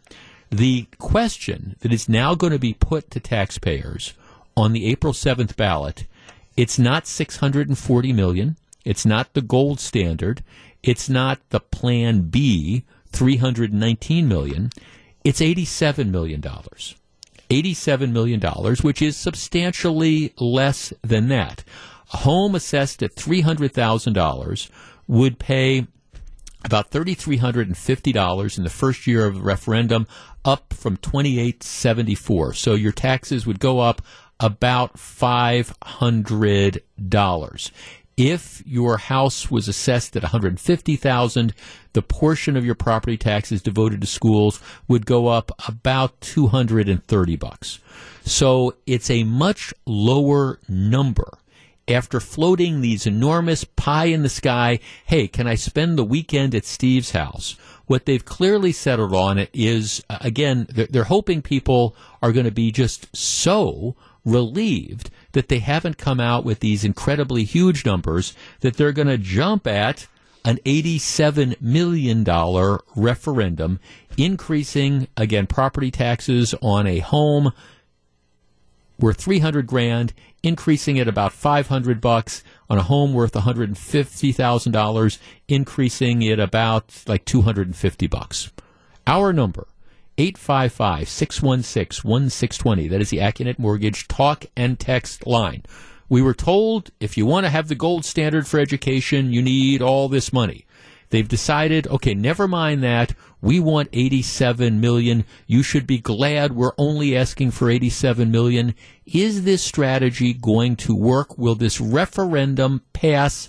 The question that is now going to be put to taxpayers on the April seventh ballot, it's not six hundred forty million dollars. It's not the gold standard. It's not the plan B, three hundred nineteen million dollars. It's eighty-seven million dollars. eighty-seven million dollars, which is substantially less than that. A home assessed at three hundred thousand dollars would pay about three thousand three hundred fifty dollars in the first year of the referendum, up from two thousand eight hundred seventy-four dollars. So your taxes would go up about five hundred dollars. If your house was assessed at one hundred fifty thousand dollars, the portion of your property taxes devoted to schools would go up about two hundred thirty bucks. So it's a much lower number. After floating these enormous pie in the sky, hey, can I spend the weekend at Steve's house? What they've clearly settled on it is, again, they're, they're hoping people are going to be just so relieved that they haven't come out with these incredibly huge numbers that they're going to jump at an eighty-seven million dollars referendum, increasing, again, property taxes on a home worth three hundred grand, increasing it about five hundred bucks, on a home worth one hundred fifty thousand dollars, increasing it about like two hundred fifty bucks. Our number, eight five five, six one six, one six two zero. That is the AccuNet Mortgage talk and text line. We were told if you want to have the gold standard for education, you need all this money. They've decided, okay, never mind that. We want eighty-seven million dollars. You should be glad we're only asking for eighty-seven million dollars. Is this strategy going to work? Will this referendum pass?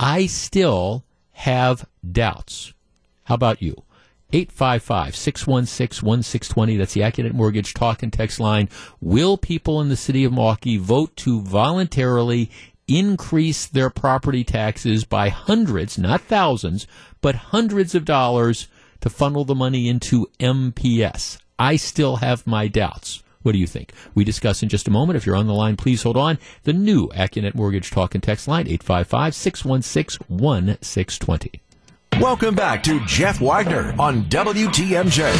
I still have doubts. How about you? eight five five, six one six, one six two zero. That's the AccuNet Mortgage talk and text line. Will people in the city of Milwaukee vote to voluntarily increase their property taxes by hundreds, not thousands, but hundreds of dollars to funnel the money into M P S? I still have my doubts. What do you think? We discuss in just a moment. If you're on the line, please hold on. The new AccuNet Mortgage talk and text line, eight five five, six one six, one six two zero. Welcome back to Jeff Wagner on W T M J.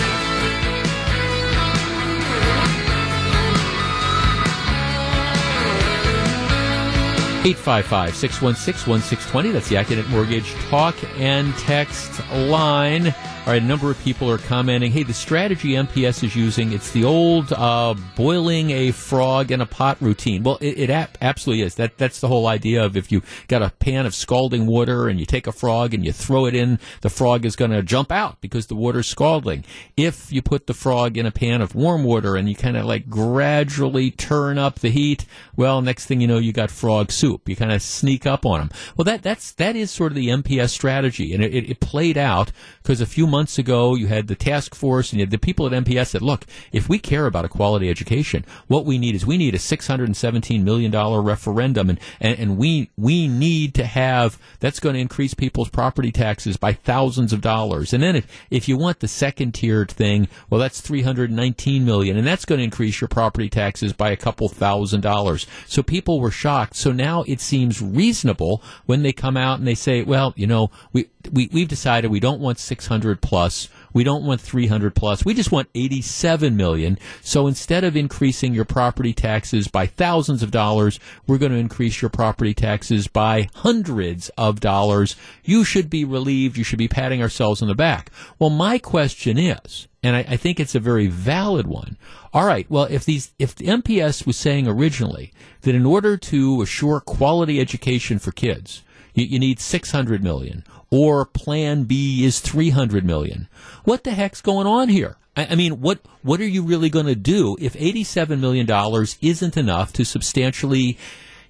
eight five five, six one six, one six two zero. That's the AccuNet Mortgage talk and text line. All right, a number of people are commenting, hey, the strategy M P S is using, it's the old uh, boiling a frog in a pot routine. Well, it, it ab- absolutely is. That That's the whole idea of if you got a pan of scalding water and you take a frog and you throw it in, the frog is going to jump out because the water's scalding. If you put the frog in a pan of warm water and you kind of like gradually turn up the heat, well, next thing you know, you got frog soup. You kind of sneak up on them. Well, that that's that is sort of the M P S strategy, and it, it, it played out because a few months ago you had the task force and you had the people at M P S that, look, if we care about a quality education, what we need is we need a six hundred seventeen million dollars referendum, and, and, and we we need to have that's going to increase people's property taxes by thousands of dollars. And then if, if you want the second tiered thing, well, that's three hundred nineteen million dollars, and that's going to increase your property taxes by a couple thousand dollars. So people were shocked. So now it seems reasonable when they come out and they say, well, you know, we, we, we've decided we don't want 600 two hundred plus. We don't want three hundred plus. We just want eighty-seven million. So instead of increasing your property taxes by thousands of dollars, we're going to increase your property taxes by hundreds of dollars. You should be relieved. You should be patting ourselves on the back. Well, my question is, and I, I think it's a very valid one. All right, well, if these, if the M P S was saying originally that in order to assure quality education for kids, you, you need six hundred million, or Plan B is three hundred million. What the heck's going on here? I, I mean, what what are you really going to do if eighty-seven million dollars isn't enough to substantially,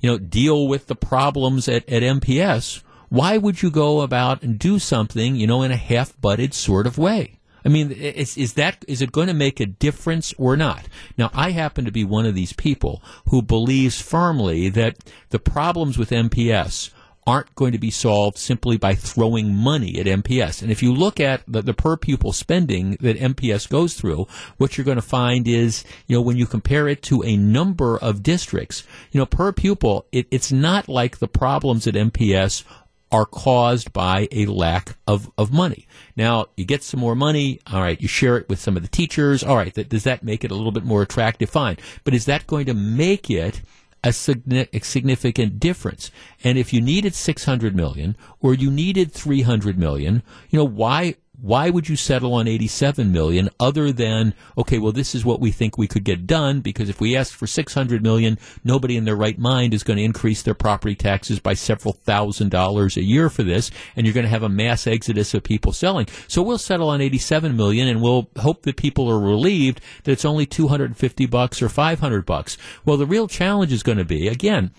you know, deal with the problems at, at M P S? Why would you go about and do something, you know, in a half-butted sort of way? I mean, is, is that is it going to make a difference or not? Now, I happen to be one of these people who believes firmly that the problems with M P S aren't going to be solved simply by throwing money at M P S. And if you look at the, the per pupil spending that M P S goes through, what you're going to find is, you know, when you compare it to a number of districts, you know, per pupil, it, it's not like the problems at M P S are caused by a lack of, of money. Now, you get some more money, all right, you share it with some of the teachers, all right, that, does that make it a little bit more attractive? Fine. But is that going to make it a significant difference? And if you needed six hundred million dollars or you needed three hundred million dollars, you know, why why would you settle on eighty-seven million dollars other than, okay, well, this is what we think we could get done, because if we ask for six hundred million dollars, nobody in their right mind is going to increase their property taxes by several thousand dollars a year for this, and you're going to have a mass exodus of people selling. So we'll settle on eighty-seven million dollars, and we'll hope that people are relieved that it's only two hundred fifty bucks or five hundred bucks. Well, the real challenge is going to be, again,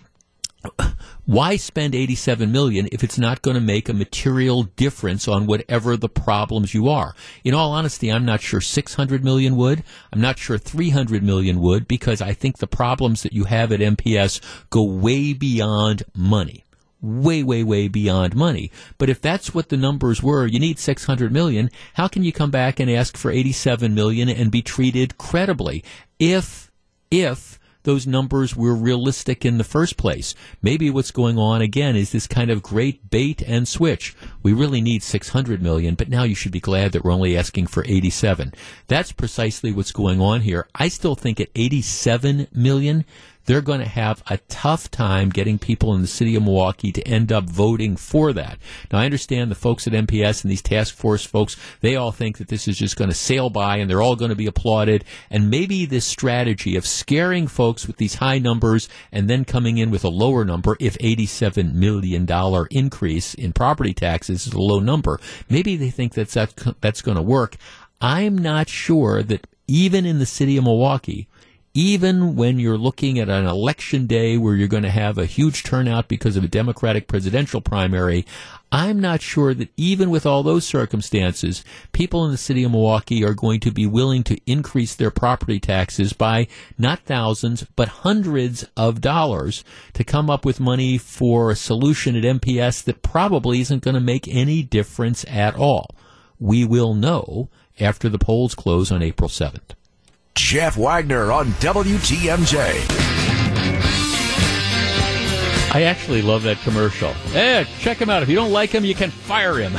why spend eighty-seven million dollars if it's not going to make a material difference on whatever the problems you are? In all honesty, I'm not sure six hundred million dollars would. I'm not sure three hundred million dollars would, because I think the problems that you have at M P S go way beyond money. Way, way, way beyond money. But if that's what the numbers were, you need six hundred million dollars, how can you come back and ask for eighty-seven million dollars and be treated credibly if, if, those numbers were realistic in the first place? Maybe what's going on, again, is this kind of great bait and switch. We really need six hundred million dollars, but now you should be glad that we're only asking for eighty-seven. That's precisely what's going on here. I still think at eighty-seven million dollars, they're going to have a tough time getting people in the city of Milwaukee to end up voting for that. Now, I understand the folks at M P S and these task force folks, they all think that this is just going to sail by and they're all going to be applauded. And maybe this strategy of scaring folks with these high numbers and then coming in with a lower number, if eighty-seven million dollars increase in property taxes is a low number, maybe they think that's, that's going to work. I'm not sure that even in the city of Milwaukee, even when you're looking at an election day where you're going to have a huge turnout because of a Democratic presidential primary, I'm not sure that even with all those circumstances, people in the city of Milwaukee are going to be willing to increase their property taxes by not thousands, but hundreds of dollars to come up with money for a solution at M P S that probably isn't going to make any difference at all. We will know after the polls close on April seventh. Jeff Wagner on W T M J. I actually love that commercial. Eh, check him out. If you don't like him, you can fire him.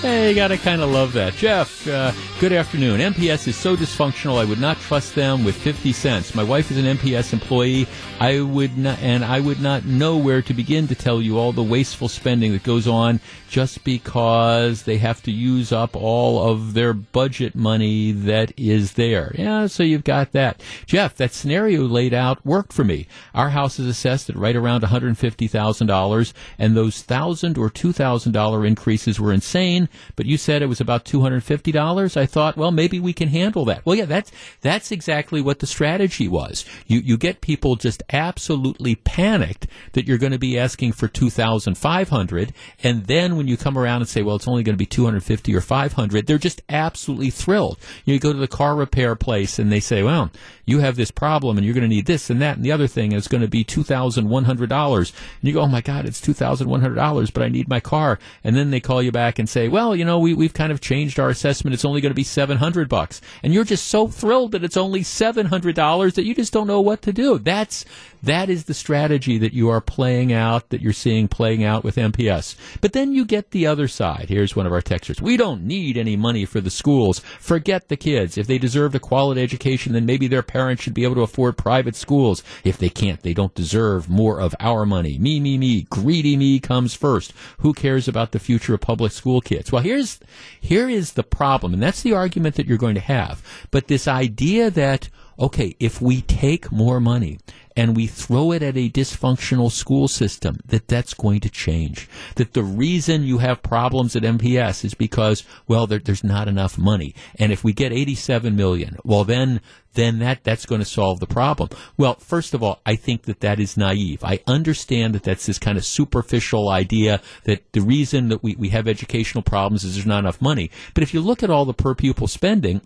Hey, you got to kind of love that. Jeff, uh, good afternoon. M P S is so dysfunctional, I would not trust them with fifty cents. My wife is an M P S employee, I would not, and I would not know where to begin to tell you all the wasteful spending that goes on just because they have to use up all of their budget money that is there. Yeah, so you've got that. Jeff, that scenario laid out worked for me. Our house is assessed at right around one hundred fifty thousand dollars, and those one thousand dollars or two thousand dollars increases were insane. But you said it was about two hundred fifty dollars. I thought, well, maybe we can handle that. Well, yeah, that's that's exactly what the strategy was. You you get people just absolutely panicked that you're going to be asking for two thousand five hundred dollars, and then when you come around and say, well, it's only going to be two hundred fifty dollars or five hundred dollars, they're just absolutely thrilled. You go to the car repair place, and they say, well, you have this problem, and you're going to need this and that and the other thing, and it's going to be two thousand one hundred dollars. And you go, oh, my God, it's two thousand one hundred dollars, but I need my car. And then they call you back and say, well, you know, we, we've kind of changed our assessment. It's only going to be seven hundred bucks. And you're just so thrilled that it's only seven hundred dollars that you just don't know what to do. That's That is the strategy that you are playing out, that you're seeing playing out with M P S. But then you get the other side. Here's one of our texters. We don't need any money for the schools. Forget the kids. If they deserve a quality education, then maybe their parents should be able to afford private schools. If they can't, they don't deserve more of our money. Me, me, me. Greedy me comes first. Who cares about the future of public school kids? Well, here's here is the problem, and that's the argument that you're going to have. But this idea that, okay, if we take more money and we throw it at a dysfunctional school system, that that's going to change. That the reason you have problems at M P S is because, well, there, there's not enough money. And if we get eighty-seven million dollars, well, then then that, that's going to solve the problem. Well, first of all, I think that that is naive. I understand that that's this kind of superficial idea that the reason that we, we have educational problems is there's not enough money. But if you look at all the per-pupil spending,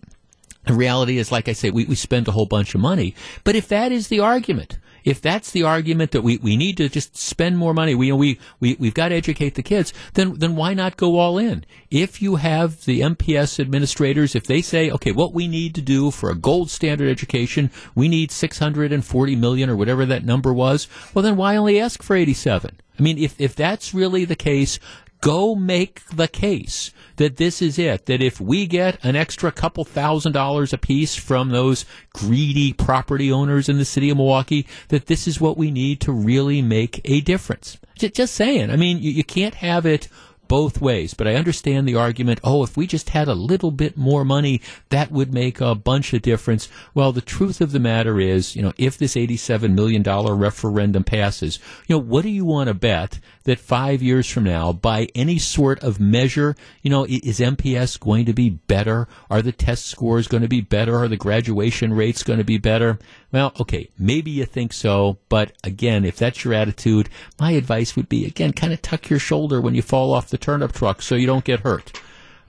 the reality is, like I say, we, we spend a whole bunch of money. But if that is the argument, if that's the argument that we, we need to just spend more money, we, we, we, we've got to educate the kids, then then why not go all in? If you have the M P S administrators, if they say, okay, what we need to do for a gold standard education, we need six hundred forty million dollars or whatever that number was, well, then why only ask for eighty-seven? I mean, if, if that's really the case, go make the case that this is it, that if we get an extra couple thousand dollars apiece from those greedy property owners in the city of Milwaukee, that this is what we need to really make a difference. Just saying. I mean, you, you can't have it both ways. But I understand the argument, oh, if we just had a little bit more money, that would make a bunch of difference. Well, the truth of the matter is, you know, if this eighty-seven million dollars referendum passes, you know, what do you want to bet that five years from now, by any sort of measure, you know, is M P S going to be better? Are the test scores going to be better? Are the graduation rates going to be better? Well, okay, maybe you think so. But again, if that's your attitude, my advice would be, again, kind of tuck your shoulder when you fall off the turnip truck so you don't get hurt.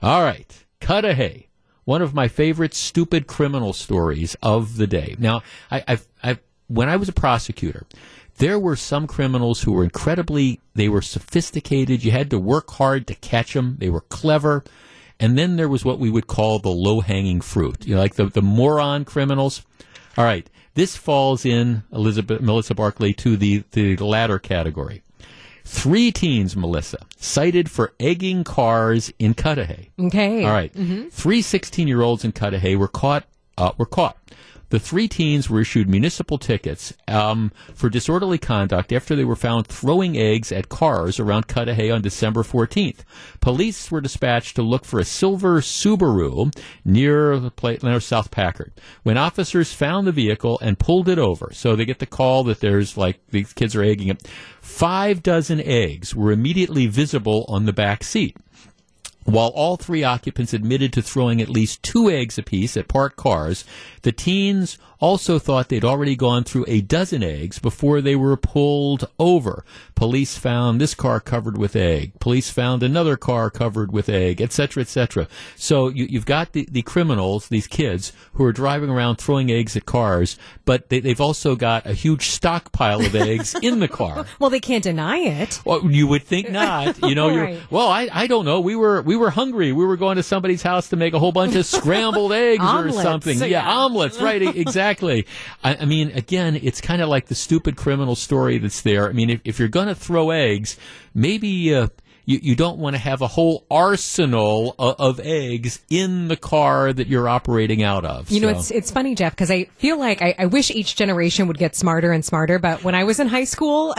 All right, Cudahy, one of my favorite stupid criminal stories of the day. Now, I, I've, I've, when I was a prosecutor, there were some criminals who were incredibly, they were sophisticated. You had to work hard to catch them. They were clever. And then there was what we would call the low-hanging fruit, you know, like the, the moron criminals. All right, this falls in, Elizabeth Melissa Barkley, to the, the latter category. Three teens, Melissa, cited for egging cars in Cudahy. Okay. All right. Mm-hmm. Three sixteen-year-olds in Cudahy were caught. Uh, were caught. The three teens were issued municipal tickets um, for disorderly conduct after they were found throwing eggs at cars around Cudahy on December fourteenth. Police were dispatched to look for a silver Subaru near, the pla- near South Packard. When officers found the vehicle and pulled it over, so they get the call that there's, like, these kids are egging it, five dozen eggs were immediately visible on the back seat. While all three occupants admitted to throwing at least two eggs apiece at parked cars, the teens also thought they'd already gone through a dozen eggs before they were pulled over. Police found this car covered with egg. Police found another car covered with egg, et cetera, et cetera. So you, you've got the, the criminals, these kids, who are driving around throwing eggs at cars, but they, they've also got a huge stockpile of eggs in the car. Well, they can't deny it. Well, you would think not. You know, right. You're, well, I, I don't know. We were... We We were hungry. We were going to somebody's house to make a whole bunch of scrambled eggs or something. Yeah, yeah, omelets, right, exactly. I, I mean, again, it's kind of like the stupid criminal story that's there. I mean, if, if you're going to throw eggs, maybe uh, you, you don't want to have a whole arsenal of, of eggs in the car that you're operating out of. You so. know, it's it's funny, Jeff, because I feel like I, I wish each generation would get smarter and smarter. But when I was in high school,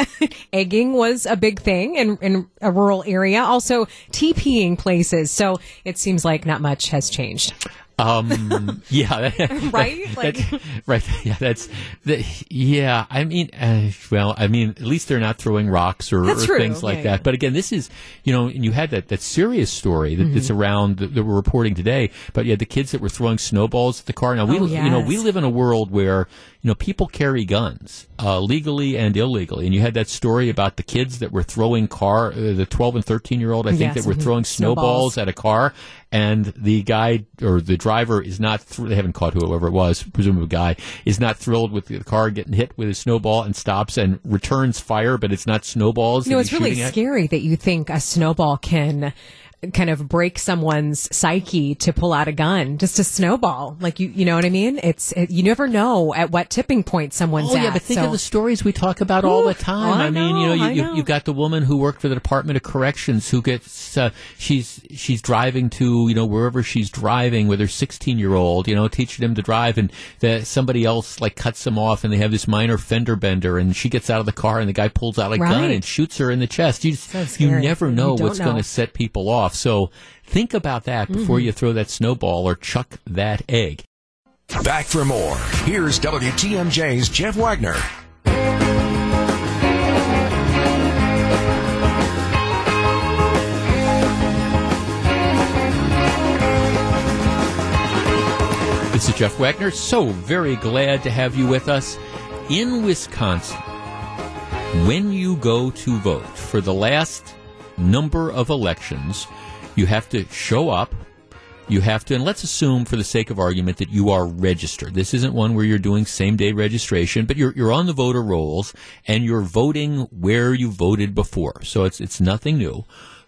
egging was a big thing in, in a rural area. Also, TPing places. So it seems like not much has changed. Um, yeah. That, right? That, like... that, right. Yeah, that's, that, yeah, I mean, uh, well, I mean, at least they're not throwing rocks or, or things okay. like that. But again, this is, you know, and you had that, that serious story that, mm-hmm. that's around that, that we're reporting today, but you had the kids that were throwing snowballs at the car. Now, we, oh, yes. you know, we live in a world where, you know, people carry guns, uh, legally and illegally. And you had that story about the kids that were throwing car, uh, the twelve and thirteen year old, I think, yes, that were mm-hmm. throwing snowballs, snowballs at a car. And the guy or the driver is not, th- they haven't caught whoever it was, presumably guy, is not thrilled with the car getting hit with a snowball and stops and returns fire, but it's not snowballs. You know, it's really scary at. that you think a snowball can kind of break someone's psyche to pull out a gun, just to snowball. Like, you, you know what I mean? It's it, you never know at what tipping point someone's oh, at. Oh, yeah, but think so. of the stories we talk about Ooh, all the time. I, I know, mean, you know, you, you, know. you've got the woman who worked for the Department of Corrections who gets, uh, she's she's driving to, you know, wherever she's driving with her sixteen-year-old, you know, teaching him to drive, and the, somebody else, like, cuts them off, and they have this minor fender bender, and she gets out of the car, and the guy pulls out a right. gun and shoots her in the chest. You, just, so you never know you what's going to set people off. So think about that before mm-hmm. you throw that snowball or chuck that egg. Back for more. Here's W T M J's Jeff Wagner. This is Jeff Wagner. So very glad to have you with us in Wisconsin. When you go to vote for the last number of elections, you have to show up. You have to, and let's assume for the sake of argument that you are registered. This isn't one where you're doing same-day registration, but you're you're on the voter rolls, and you're voting where you voted before. So it's it's nothing new.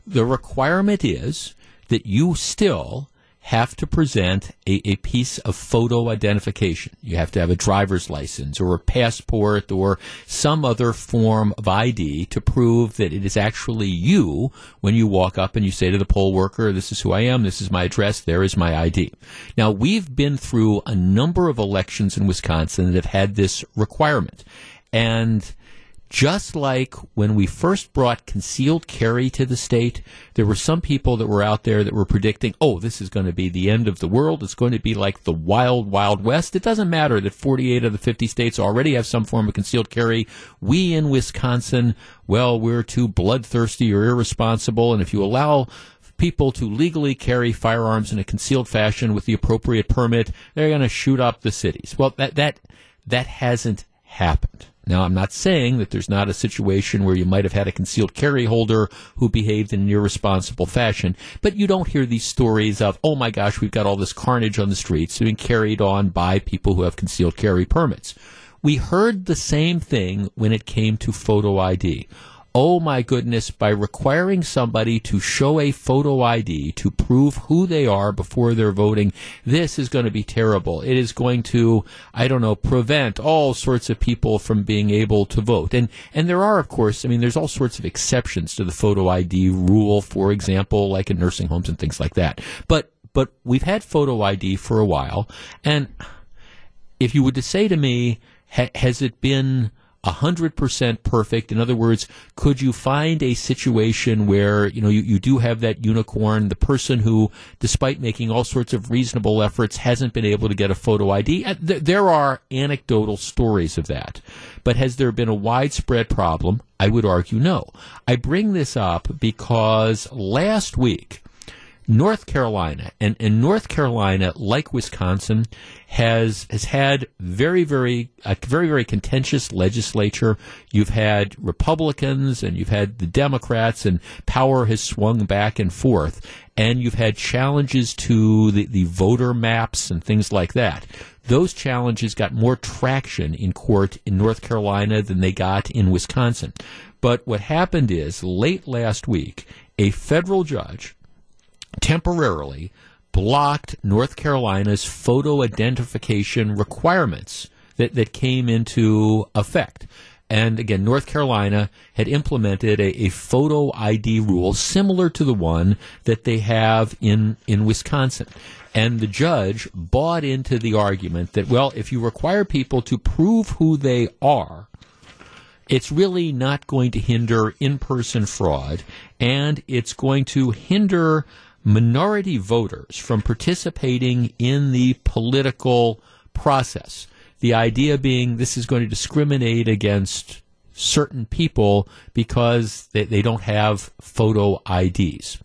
The requirement is that you still have to present a, a piece of photo identification. You have to have a driver's license or a passport or some other form of I D to prove that it is actually you when you walk up and you say to the poll worker, this is who I am, this is my address, there is my I D. Now, we've been through a number of elections in Wisconsin that have had this requirement. And just like when we first brought concealed carry to the state, there were some people that were out there that were predicting, oh, this is going to be the end of the world. It's going to be like the wild, wild west. It doesn't matter that forty-eight of the fifty states already have some form of concealed carry. We in Wisconsin, well, we're too bloodthirsty or irresponsible. And if you allow people to legally carry firearms in a concealed fashion with the appropriate permit, they're going to shoot up the cities. Well, that that that hasn't happened. Now, I'm not saying that there's not a situation where you might have had a concealed carry holder who behaved in an irresponsible fashion, but you don't hear these stories of, oh, my gosh, we've got all this carnage on the streets being carried on by people who have concealed carry permits. We heard the same thing when it came to photo I D. Oh, my goodness, by requiring somebody to show a photo I D to prove who they are before they're voting, this is going to be terrible. It is going to, I don't know, prevent all sorts of people from being able to vote. And and there are, of course, I mean, there's all sorts of exceptions to the photo I D rule, for example, like in nursing homes and things like that. But but we've had photo I D for a while. And if you were to say to me, ha- has it been one hundred percent perfect? In other words, could you find a situation where, you know, you, you do have that unicorn, the person who, despite making all sorts of reasonable efforts, hasn't been able to get a photo I D? There are anecdotal stories of that. But has there been a widespread problem? I would argue no. I bring this up because last week, North Carolina, and, and North Carolina, like Wisconsin, has has had very, very, a very, very contentious legislature. You've had Republicans and you've had the Democrats, and power has swung back and forth. And you've had challenges to the, the voter maps and things like that. Those challenges got more traction in court in North Carolina than they got in Wisconsin. But what happened is, late last week, a federal judge temporarily blocked North Carolina's photo identification requirements that, that came into effect. And again, North Carolina had implemented a, a photo I D rule similar to the one that they have in, in Wisconsin. And the judge bought into the argument that, well, if you require people to prove who they are, it's really not going to hinder in-person fraud, and it's going to hinder minority voters from participating in the political process. The idea being this is going to discriminate against certain people because they, they don't have photo I Ds.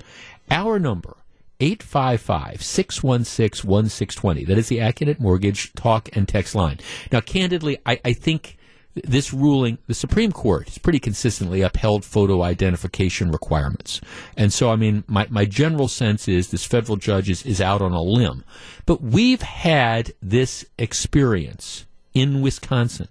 Our number, eight five five, six one six, one six two zero. That is the AccuNet Mortgage talk and text line. Now, candidly, I, I think this ruling, the Supreme Court has pretty consistently upheld photo identification requirements. And so, I mean, my, my general sense is this federal judge is, is out on a limb. But we've had this experience in Wisconsin.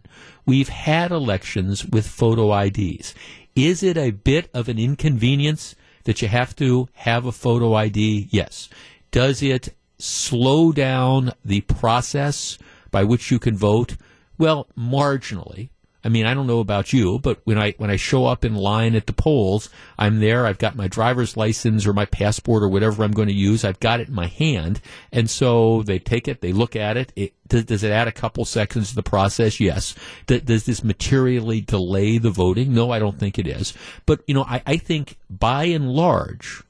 We've had elections with photo I Ds. Is it a bit of an inconvenience that you have to have a photo I D? Yes. Does it slow down the process by which you can vote? Well, marginally. I mean, I don't know about you, but when I when I show up in line at the polls, I'm there, I've got my driver's license or my passport or whatever I'm going to use, I've got it in my hand, and so they take it, they look at it. It does, does it add a couple seconds to the process? Yes. D- does this materially delay the voting? No, I don't think it is. But, you know, I, I think by and large,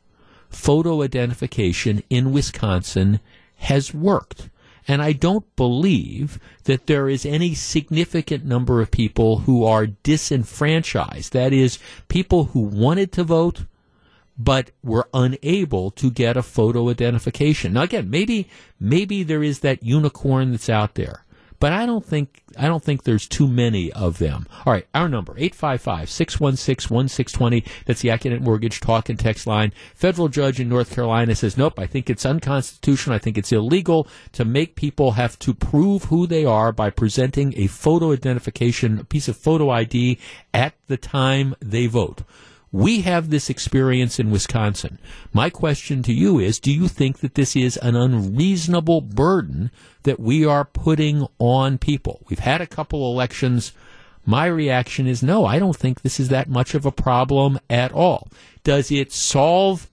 photo identification in Wisconsin has worked. And I don't believe that there is any significant number of people who are disenfranchised. That is, people who wanted to vote but were unable to get a photo identification. Now, again, maybe maybe there is that unicorn that's out there, but I don't think I don't think there's too many of them. All right, our number, eight five five, six one six, one six two zero. That's the AccuNet Mortgage talk and text line. Federal judge in North Carolina says, nope, I think it's unconstitutional. I think it's illegal to make people have to prove who they are by presenting a photo identification, a piece of photo I D at the time they vote. We have this experience in Wisconsin. My question to you is, do you think that this is an unreasonable burden that we are putting on people? We've had a couple elections. My reaction is no, I don't think this is that much of a problem at all. Does it solve,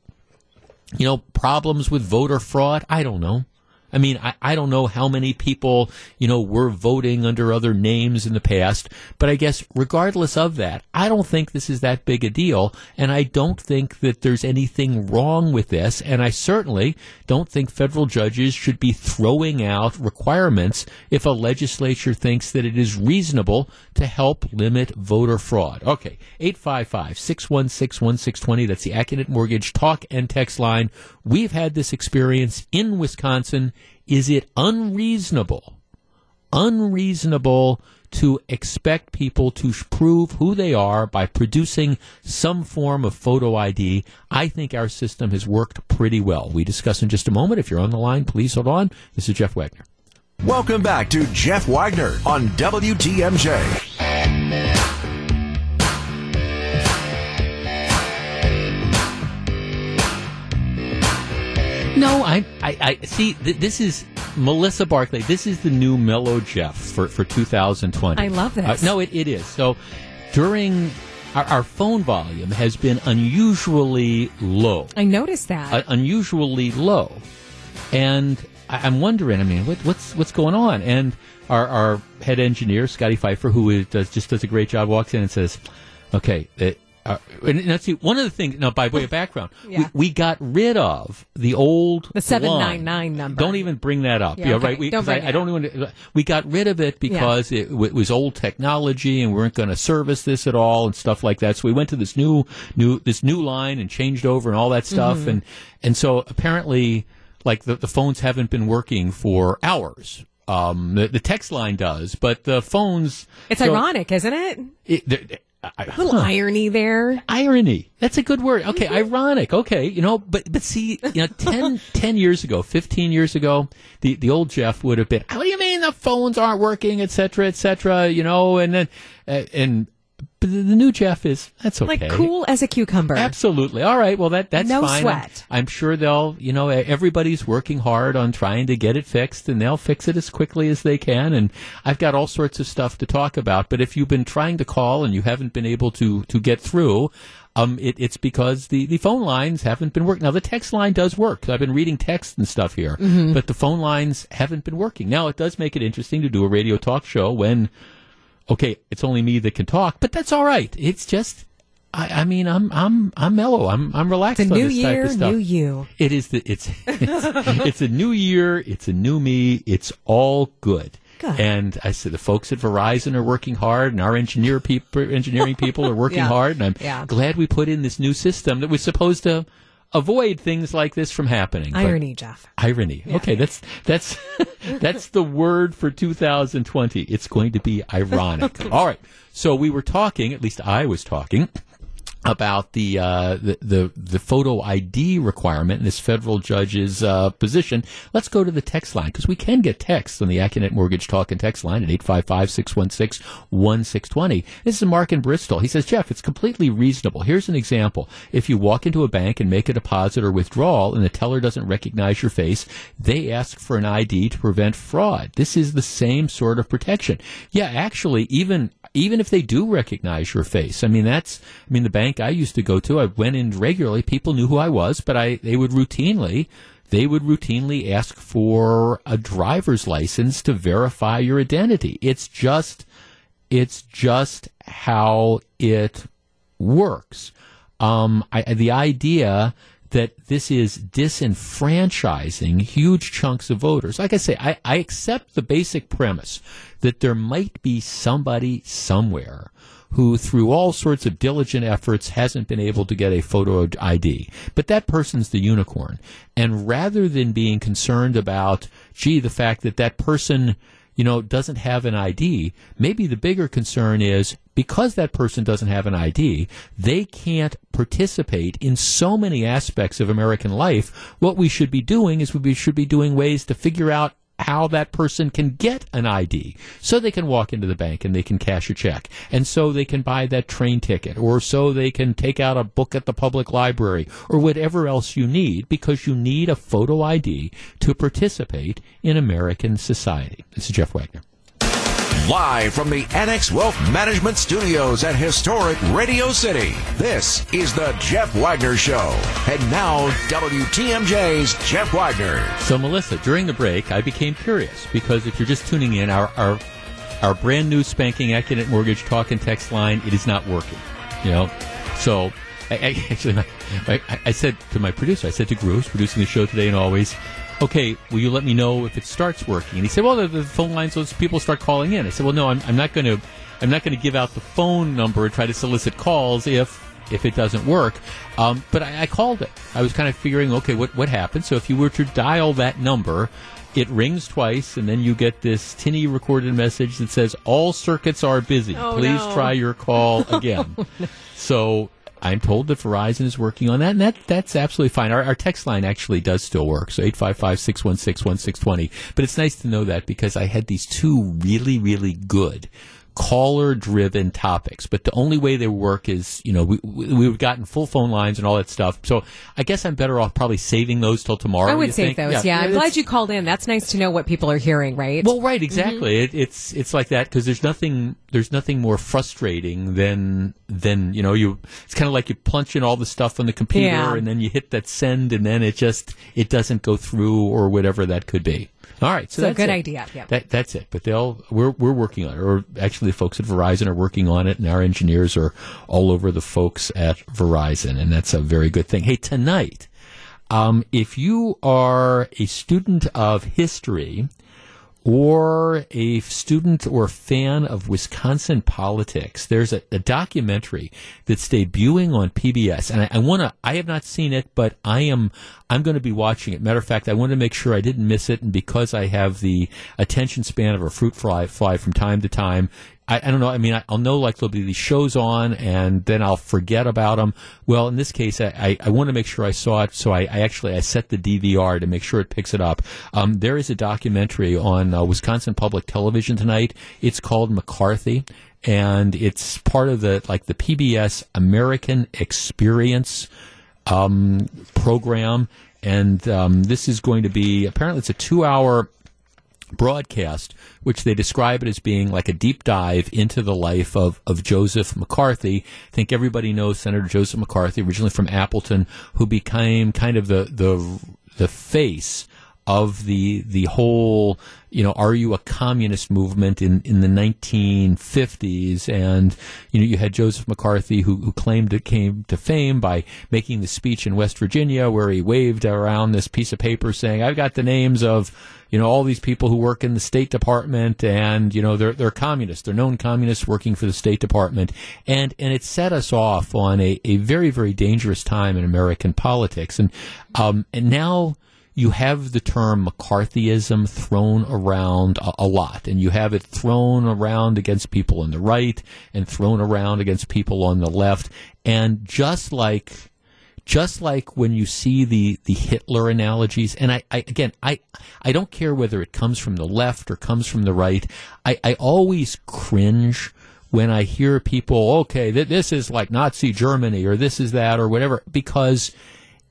you know, problems with voter fraud? I don't know. I mean, I, I don't know how many people, you know, were voting under other names in the past, but I guess regardless of that, I don't think this is that big a deal, and I don't think that there's anything wrong with this, and I certainly don't think federal judges should be throwing out requirements if a legislature thinks that it is reasonable to help limit voter fraud. Okay, eight five five, six one six, one six two zero, that's the AccuNet Mortgage talk and text line. We've had this experience in Wisconsin. Is it unreasonable, unreasonable to expect people to prove who they are by producing some form of photo I D? I think our system has worked pretty well. We discuss in just a moment. If you're on the line, please hold on. This is Jeff Wagner. Welcome back to Jeff Wagner on W T M J. No, I, I, I see. Th- this is Melissa Barkley. This is the new Mellow Jeff for, for two thousand twenty. I love this. Uh, no, it, it is. So during our, our phone volume has been unusually low. I noticed that. Uh, unusually low. And I, I'm wondering, I mean, what, what's what's going on? And our, our head engineer, Scotty Pfeiffer, who is, does just does a great job, walks in and says, okay, it, Uh, and let's see, one of the things, now, by way of background, yeah. we, we got rid of the old the seven ninety-nine line. Number. Don't even bring that up. Yeah, yeah okay. Right? We, don't bring I, it I don't even, we got rid of it because yeah. it, it was old technology and we weren't going to service this at all and stuff like that. So we went to this new new this new line and changed over and all that stuff. Mm-hmm. And, and so apparently, like, the, the phones haven't been working for hours. Um, the, the text line does, but the phones... It's so, ironic, isn't it? It they're, they're, I, a little huh. irony there. Irony. That's a good word. Okay, mm-hmm. Ironic. Okay, you know, but but see, you know, ten, ten years ago, fifteen years ago, the, the old Jeff would have been, what do you mean the phones aren't working, et cetera, et cetera, you know, and then, uh, and but the new Jeff is, that's okay. Like cool as a cucumber. Absolutely. All right, well, that that's no fine. No sweat. I'm, I'm sure they'll, you know, everybody's working hard on trying to get it fixed, and they'll fix it as quickly as they can, and I've got all sorts of stuff to talk about. But if you've been trying to call and you haven't been able to, to get through... Um, it, it's because the, the phone lines haven't been working. Now, the text line does work. I've been reading text and stuff here, mm-hmm. but the phone lines haven't been working. Now, it does make it interesting to do a radio talk show when... Okay, it's only me that can talk, but that's all right. It's just, I, I mean, I'm I'm I'm mellow. I'm I'm relaxed on this type of stuff. It's a new year, new you. It is the it's it's, it's a new year. It's a new me. It's all good. Good. And I said the folks at Verizon are working hard, and our engineer people, engineering people are working yeah. hard, and I'm yeah. glad we put in this new system that was supposed to avoid things like this from happening. Irony, but, Jeff. Irony. Yeah. Okay, that's that's that's the word for two thousand twenty. It's going to be ironic. All right. So we were talking, at least I was talking, about the, uh, the the the photo I D requirement in this federal judge's uh, position. Let's go to the text line, because we can get texts on the AccuNet Mortgage Talk and Text line at eight five five, six one six, one six two zero. This is Mark in Bristol. He says, Jeff, it's completely reasonable. Here's an example. If you walk into a bank and make a deposit or withdrawal and the teller doesn't recognize your face, they ask for an I D to prevent fraud. This is the same sort of protection. Yeah, actually, even even if they do recognize your face, I mean, that's, I mean, the bank I used to go to, I went in regularly. People knew who I was, but I they would routinely they would routinely ask for a driver's license to verify your identity. It's just it's just how it works. Um, I, the idea that this is disenfranchising huge chunks of voters. Like I say, I, I accept the basic premise that there might be somebody somewhere who, through all sorts of diligent efforts, hasn't been able to get a photo I D. But that person's the unicorn. And rather than being concerned about, gee, the fact that that person, you know, doesn't have an I D, maybe the bigger concern is, because that person doesn't have an I D, they can't participate in so many aspects of American life. What we should be doing is we should be doing ways to figure out how that person can get an I D, so they can walk into the bank and they can cash a check, and so they can buy that train ticket, or so they can take out a book at the public library, or whatever else you need, because you need a photo I D to participate in American society. This is Jeff Wagner. Live from the Annex Wealth Management Studios at historic Radio City, this is the Jeff Wagner Show. And now, W T M J's Jeff Wagner. So, Melissa, during the break, I became curious, because if you're just tuning in, our our, our brand new spanking AccuNet Mortgage Talk and Text line, it is not working, you know? So, I, I, actually, my, I, I said to my producer, I said to Groves, producing the show today and always, okay, will you let me know if it starts working? And he said, well, the, the phone line, so people start calling in. I said, well, no, I'm, I'm not going to I'm not going to give out the phone number and try to solicit calls if if it doesn't work. Um, but I, I called it. I was kind of figuring, okay, what, what happened? So if you were to dial that number, it rings twice, and then you get this tinny recorded message that says, all circuits are busy. Oh, Please no. try your call again. Oh, no. So I'm told that Verizon is working on that, and that, that's absolutely fine. Our, our text line actually does still work, so eight five five, six one six, one six two zero. But it's nice to know that, because I had these two really, really good caller-driven topics. But the only way they work is, you know, we, we, we've gotten full phone lines and all that stuff. So I guess I'm better off probably saving those till tomorrow. I would save think? those, yeah. yeah. I'm glad you called in. That's nice to know what people are hearing, right? Well, right, exactly. Mm-hmm. It, it's it's like that, because there's nothing... There's nothing more frustrating than, than, you know, you, it's kind of like you plunge in all the stuff on the computer, yeah, and then you hit that send, and then it just, it doesn't go through, or whatever that could be. All right. So, so that's good it. idea. Yeah. That, that's it. But they'll, we're, we're working on it. Or actually the folks at Verizon are working on it, and our engineers are all over the folks at Verizon. And that's a very good thing. Hey, tonight, um, if you are a student of history, or a student or fan of Wisconsin politics, there's a, a documentary that's debuting on P B S, and I, I want to—I have not seen it, but I am—I'm going to be watching it. Matter of fact, I want to make sure I didn't miss it, and because I have the attention span of a fruit fly, fly from time to time, I, I don't know. I mean, I, I'll know, like, there'll be these shows on, and then I'll forget about them. Well, in this case, I, I, I want to make sure I saw it, so I, I actually I set the D V R to make sure it picks it up. Um, there is a documentary on uh, Wisconsin Public Television tonight. It's called McCarthy, and it's part of the like the P B S American Experience um, program. And um, this is going to be, apparently it's a two-hour broadcast, which they describe it as being like a deep dive into the life of, of Joseph McCarthy. I think everybody knows Senator Joseph McCarthy, originally from Appleton, who became kind of the the, the face of the the whole, you know, are you a communist movement in, in the nineteen fifties? And, you know, you had Joseph McCarthy, who, who claimed it came to fame by making the speech in West Virginia where he waved around this piece of paper saying, I've got the names of, you know, all these people who work in the State Department, and, you know, they're they're communists. They're known communists working for the State Department. And and it set us off on a, a very, very dangerous time in American politics. And um, and now you have the term McCarthyism thrown around a, a lot, and you have it thrown around against people on the right and thrown around against people on the left. And just like just like when you see the, the Hitler analogies, and I, I again, I I don't care whether it comes from the left or comes from the right, I, I always cringe when I hear people, okay, th- this is like Nazi Germany or this is that or whatever, because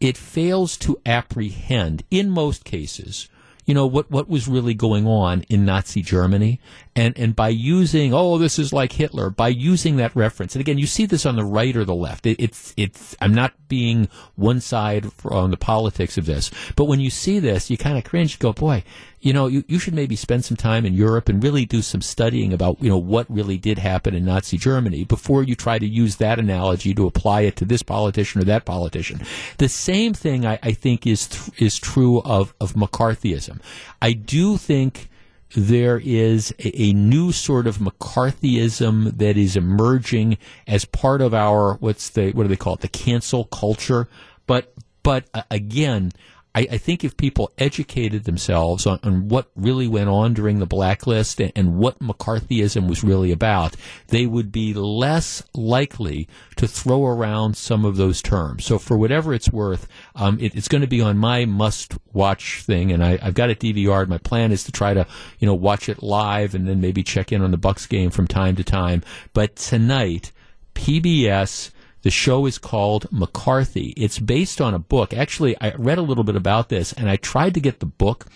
it fails to apprehend, in most cases, you know, what, what was really going on in Nazi Germany. And, and by using, oh, this is like Hitler, by using that reference, and again, you see this on the right or the left. It, it's, it's, I'm not being one side on the politics of this, but when you see this, you kind of cringe and go, boy, you know, you, you should maybe spend some time in Europe and really do some studying about, you know, what really did happen in Nazi Germany before you try to use that analogy to apply it to this politician or that politician. The same thing, I, I think, is th- is true of, of McCarthyism. I do think there is a, a new sort of McCarthyism that is emerging as part of our, what's the, what do they call it, the cancel culture. But, but uh, again, I think if people educated themselves on, on what really went on during the blacklist and, and what McCarthyism was really about, they would be less likely to throw around some of those terms. So for whatever it's worth, um, it, it's going to be on my must-watch thing, and I, I've got it D V R'd. My plan is to try to, you know, watch it live and then maybe check in on the Bucs game from time to time. But tonight, P B S. The show is called McCarthy. It's based on a book. Actually, I read a little bit about this, and I tried to get the book.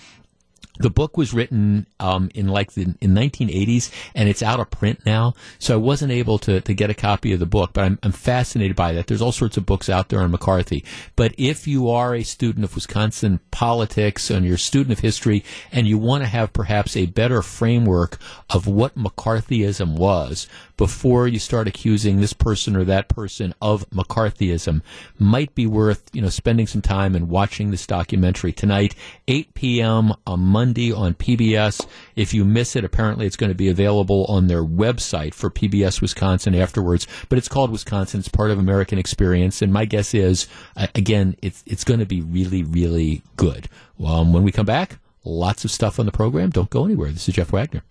The book was written um, in like the in nineteen eighties, and it's out of print now, so I wasn't able to, to get a copy of the book, but I'm, I'm fascinated by that. There's all sorts of books out there on McCarthy. But if you are a student of Wisconsin politics and you're a student of history and you want to have perhaps a better framework of what McCarthyism was before you start accusing this person or that person of McCarthyism, might be worth, you know, spending some time and watching this documentary tonight, eight p.m. on Monday on P B S. If you miss it, apparently it's going to be available on their website for P B S Wisconsin afterwards. But it's called Wisconsin. It's part of American Experience. And my guess is, uh, again, it's it's going to be really, really good. Um, when we come back, lots of stuff on the program. Don't go anywhere. This is Jeff Wagner.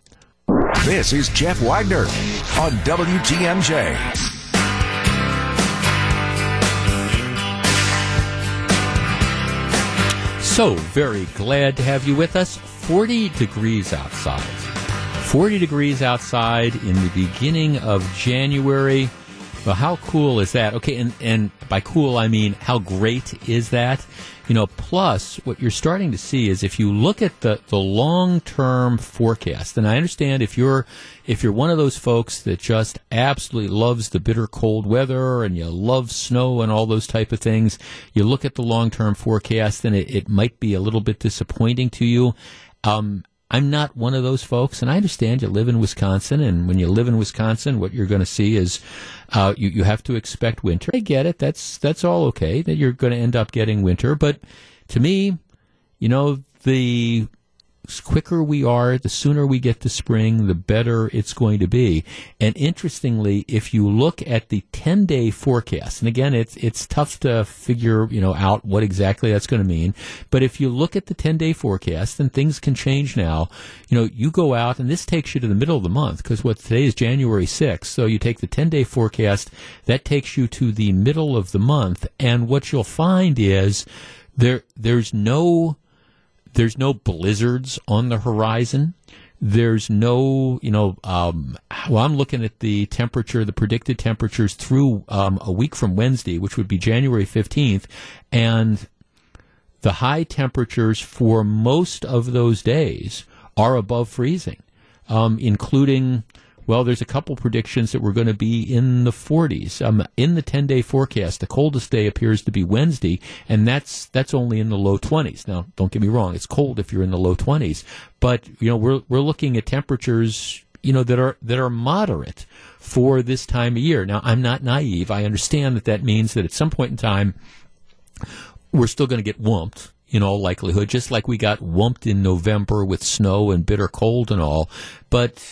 This is Jeff Wagner on W T M J. So very glad to have you with us. forty degrees outside. forty degrees outside in the beginning of January. Well, how cool is that? Okay, and, and by cool I mean how great is that? You know, plus what you're starting to see is if you look at the, the long-term forecast, and I understand if you're if you're one of those folks that just absolutely loves the bitter cold weather and you love snow and all those type of things, you look at the long-term forecast and it, it might be a little bit disappointing to you. Um, I'm not one of those folks, and I understand you live in Wisconsin, and when you live in Wisconsin, what you're going to see is uh, you, you have to expect winter. I get it. That's that's all okay, that you're going to end up getting winter. But to me, you know, the quicker we are, the sooner we get to spring, the better it's going to be. And interestingly, if you look at the ten-day forecast, and again, it's it's tough to figure, you know, out what exactly that's going to mean, but if you look at the ten-day forecast, and things can change now, you know, you go out, and this takes you to the middle of the month, because what today is January sixth, so you take the ten-day forecast, that takes you to the middle of the month, and what you'll find is there there's no... There's no blizzards on the horizon. There's no, you know, um, well, I'm looking at the temperature, the predicted temperatures through um, a week from Wednesday, which would be January fifteenth, and the high temperatures for most of those days are above freezing, um, including... Well, there's a couple predictions that we're going to be in the forties. Um, in the ten-day forecast, the coldest day appears to be Wednesday, and that's that's only in the low twenties. Now, don't get me wrong; it's cold if you're in the low twenties, but you know we're we're looking at temperatures you know that are that are moderate for this time of year. Now, I'm not naive. I understand that that means that at some point in time, we're still going to get whumped. In all likelihood, just like we got whumped in November with snow and bitter cold and all, but.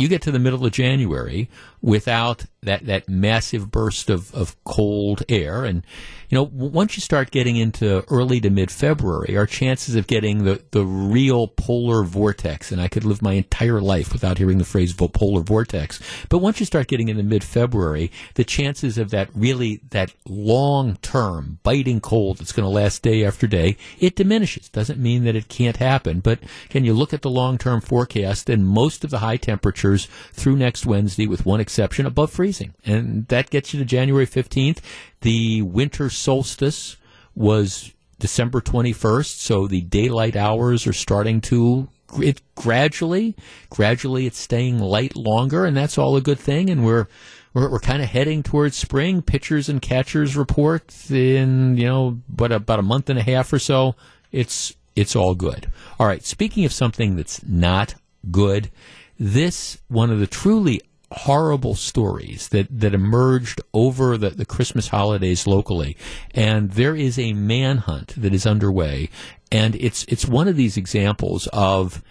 You get to the middle of January without that, that massive burst of, of cold air. And, you know, once you start getting into early to mid-February, our chances of getting the, the real polar vortex, and I could live my entire life without hearing the phrase polar vortex, but once you start getting into mid-February, the chances of that really, that long-term biting cold that's going to last day after day, it diminishes. Doesn't mean that it can't happen, but can you look at the long-term forecast, and most of the high temperatures through next Wednesday, with one exception, above freezing. And that gets you to January fifteenth. The winter solstice was December twenty-first, so the daylight hours are starting to it gradually gradually it's staying light longer, and that's all a good thing. And we're We're, we're kind of heading towards spring. Pitchers and catchers report in, you know, but about a month and a half or so. It's it's all good. All right. Speaking of something that's not good, this one of the truly horrible stories that, that emerged over the, the Christmas holidays locally, and there is a manhunt that is underway, and it's it's one of these examples of,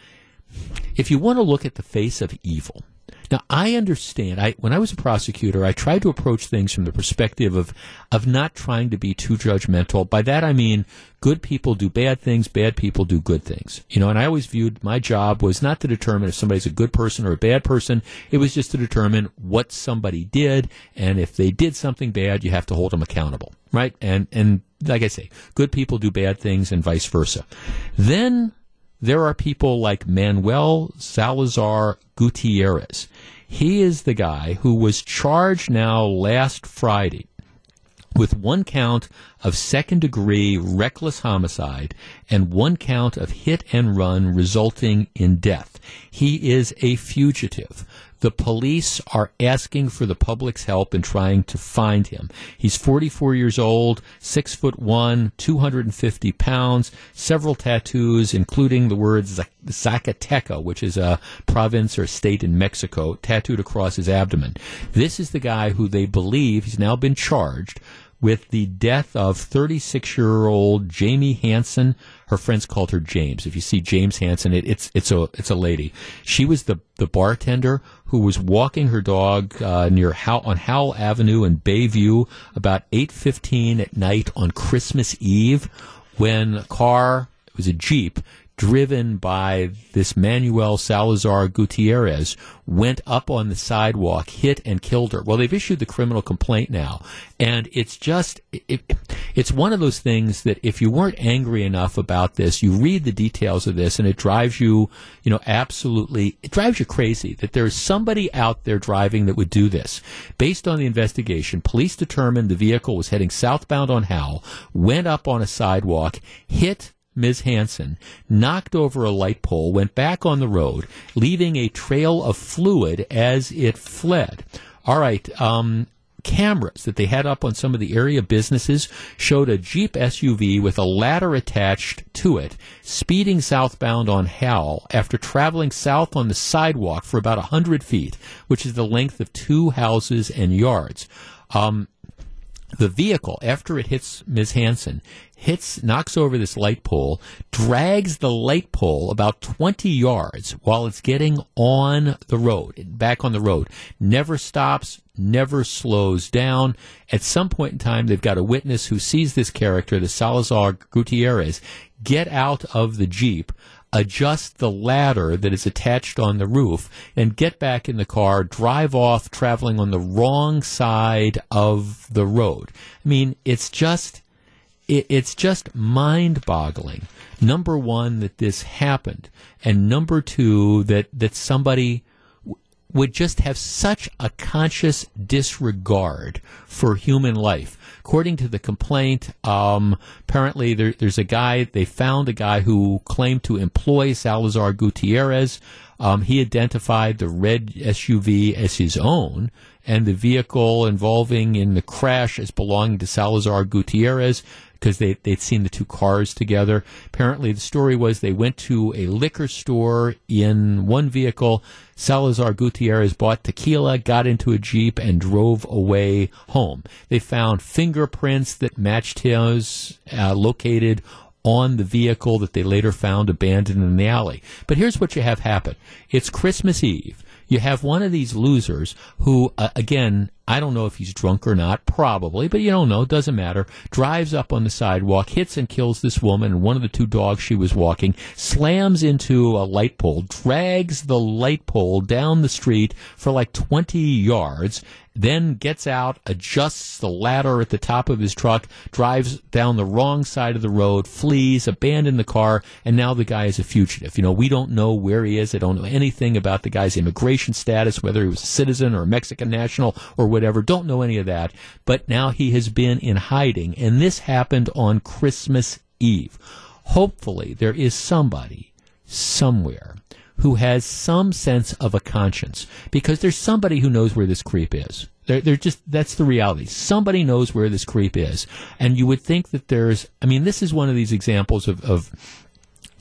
if you want to look at the face of evil. Now, I understand, I, when I was a prosecutor, I tried to approach things from the perspective of, of not trying to be too judgmental. By that I mean good people do bad things, bad people do good things. You know, and I always viewed my job was not to determine if somebody's a good person or a bad person. It was just to determine what somebody did, and if they did something bad, you have to hold them accountable, right? And, and like I say, good people do bad things and vice versa. Then there are people like Manuel Salazar Gutierrez. He is the guy who was charged now last Friday with one count of second-degree reckless homicide and one count of hit-and-run resulting in death. He is a fugitive. The police are asking for the public's help in trying to find him. He's forty-four years old, six foot one, two hundred fifty pounds, several tattoos, including the word Zacateca, which is a province or state in Mexico, tattooed across his abdomen. This is the guy who they believe, he's now been charged with the death of thirty-six-year-old Jamie Hansen. Her friends called her James. If you see James Hansen, it, it's it's a it's a lady. She was the the bartender who was walking her dog uh, near How- on Howell Avenue in Bayview about eight fifteen at night on Christmas Eve, when a car, it was a Jeep, driven by this Manuel Salazar Gutierrez, went up on the sidewalk, hit and killed her. Well, they've issued the criminal complaint now, and it's just, it, it's one of those things that if you weren't angry enough about this, you read the details of this, and it drives you, you know, absolutely, it drives you crazy that there's somebody out there driving that would do this. Based on the investigation, police determined the vehicle was heading southbound on Howell, went up on a sidewalk, hit Miz Hansen, knocked over a light pole, went back on the road, leaving a trail of fluid as it fled. All right, um, cameras that they had up on some of the area businesses showed a Jeep S U V with a ladder attached to it speeding southbound on Howell after traveling south on the sidewalk for about one hundred feet, which is the length of two houses and yards. Um, the vehicle, after it hits Miz Hansen, hits, knocks over this light pole, drags the light pole about twenty yards while it's getting on the road, back on the road. Never stops, never slows down. At some point in time, they've got a witness who sees this character, the Salazar Gutierrez, get out of the Jeep, adjust the ladder that is attached on the roof, and get back in the car, drive off, traveling on the wrong side of the road. I mean, it's just... It's just mind-boggling, number one, that this happened, and number two, that, that somebody w- would just have such a conscious disregard for human life. According to the complaint, um, apparently there, there's a guy, they found a guy who claimed to employ Salazar Gutierrez. Um, he identified the red S U V as his own, and the vehicle involving in the crash as belonging to Salazar Gutierrez, because they, they'd seen the two cars together. Apparently the story was they went to a liquor store in one vehicle. Salazar Gutierrez bought tequila, got into a Jeep, and drove away home. They found fingerprints that matched his, uh, located on the vehicle that they later found abandoned in the alley. But here's what you have happen. It's Christmas Eve. You have one of these losers who, uh, again, I don't know if he's drunk or not, probably, but you don't know, doesn't matter, drives up on the sidewalk, hits and kills this woman and one of the two dogs she was walking, slams into a light pole, drags the light pole down the street for like twenty yards, then gets out, adjusts the ladder at the top of his truck, drives down the wrong side of the road, flees, abandoned the car, and now the guy is a fugitive. You know, we don't know where he is. I don't know anything about the guy's immigration status, whether he was a citizen or a Mexican national or whatever. Don't know any of that. But now he has been in hiding, and this happened on Christmas Eve. Hopefully there is somebody somewhere who has some sense of a conscience, because there's somebody who knows where this creep is. They're, they're just, that's the reality. Somebody knows where this creep is. And you would think that there's, I mean, this is one of these examples of, of,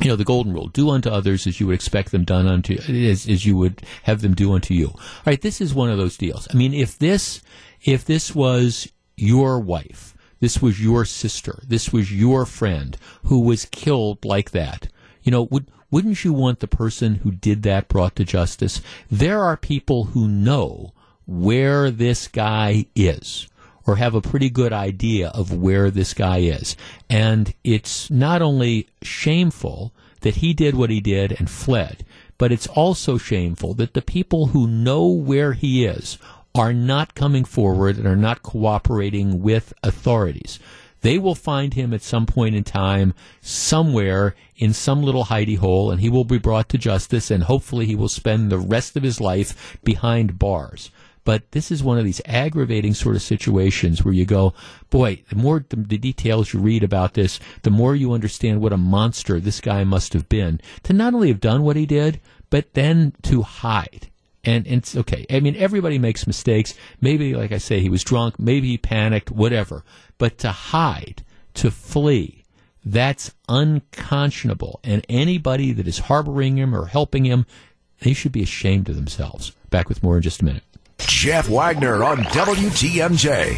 you know, the golden rule. Do unto others as you would expect them done unto, as, as you would have them do unto you. All right, this is one of those deals. I mean, if this, if this was your wife, this was your sister, this was your friend who was killed like that, you know, would, wouldn't you want the person who did that brought to justice? There are people who know where this guy is, or have a pretty good idea of where this guy is. And it's not only shameful that he did what he did and fled, but it's also shameful that the people who know where he is are not coming forward and are not cooperating with authorities. They will find him at some point in time, somewhere in some little hidey hole, and he will be brought to justice, and hopefully he will spend the rest of his life behind bars. But this is one of these aggravating sort of situations where you go, boy, the more the, the details you read about this, the more you understand what a monster this guy must have been, to not only have done what he did, but then to hide. And, and it's okay. I mean, everybody makes mistakes. Maybe, like I say, he was drunk. Maybe he panicked, whatever. But to hide, to flee, that's unconscionable. And anybody that is harboring him or helping him, they should be ashamed of themselves. Back with more in just a minute. Jeff Wagner on W T M J.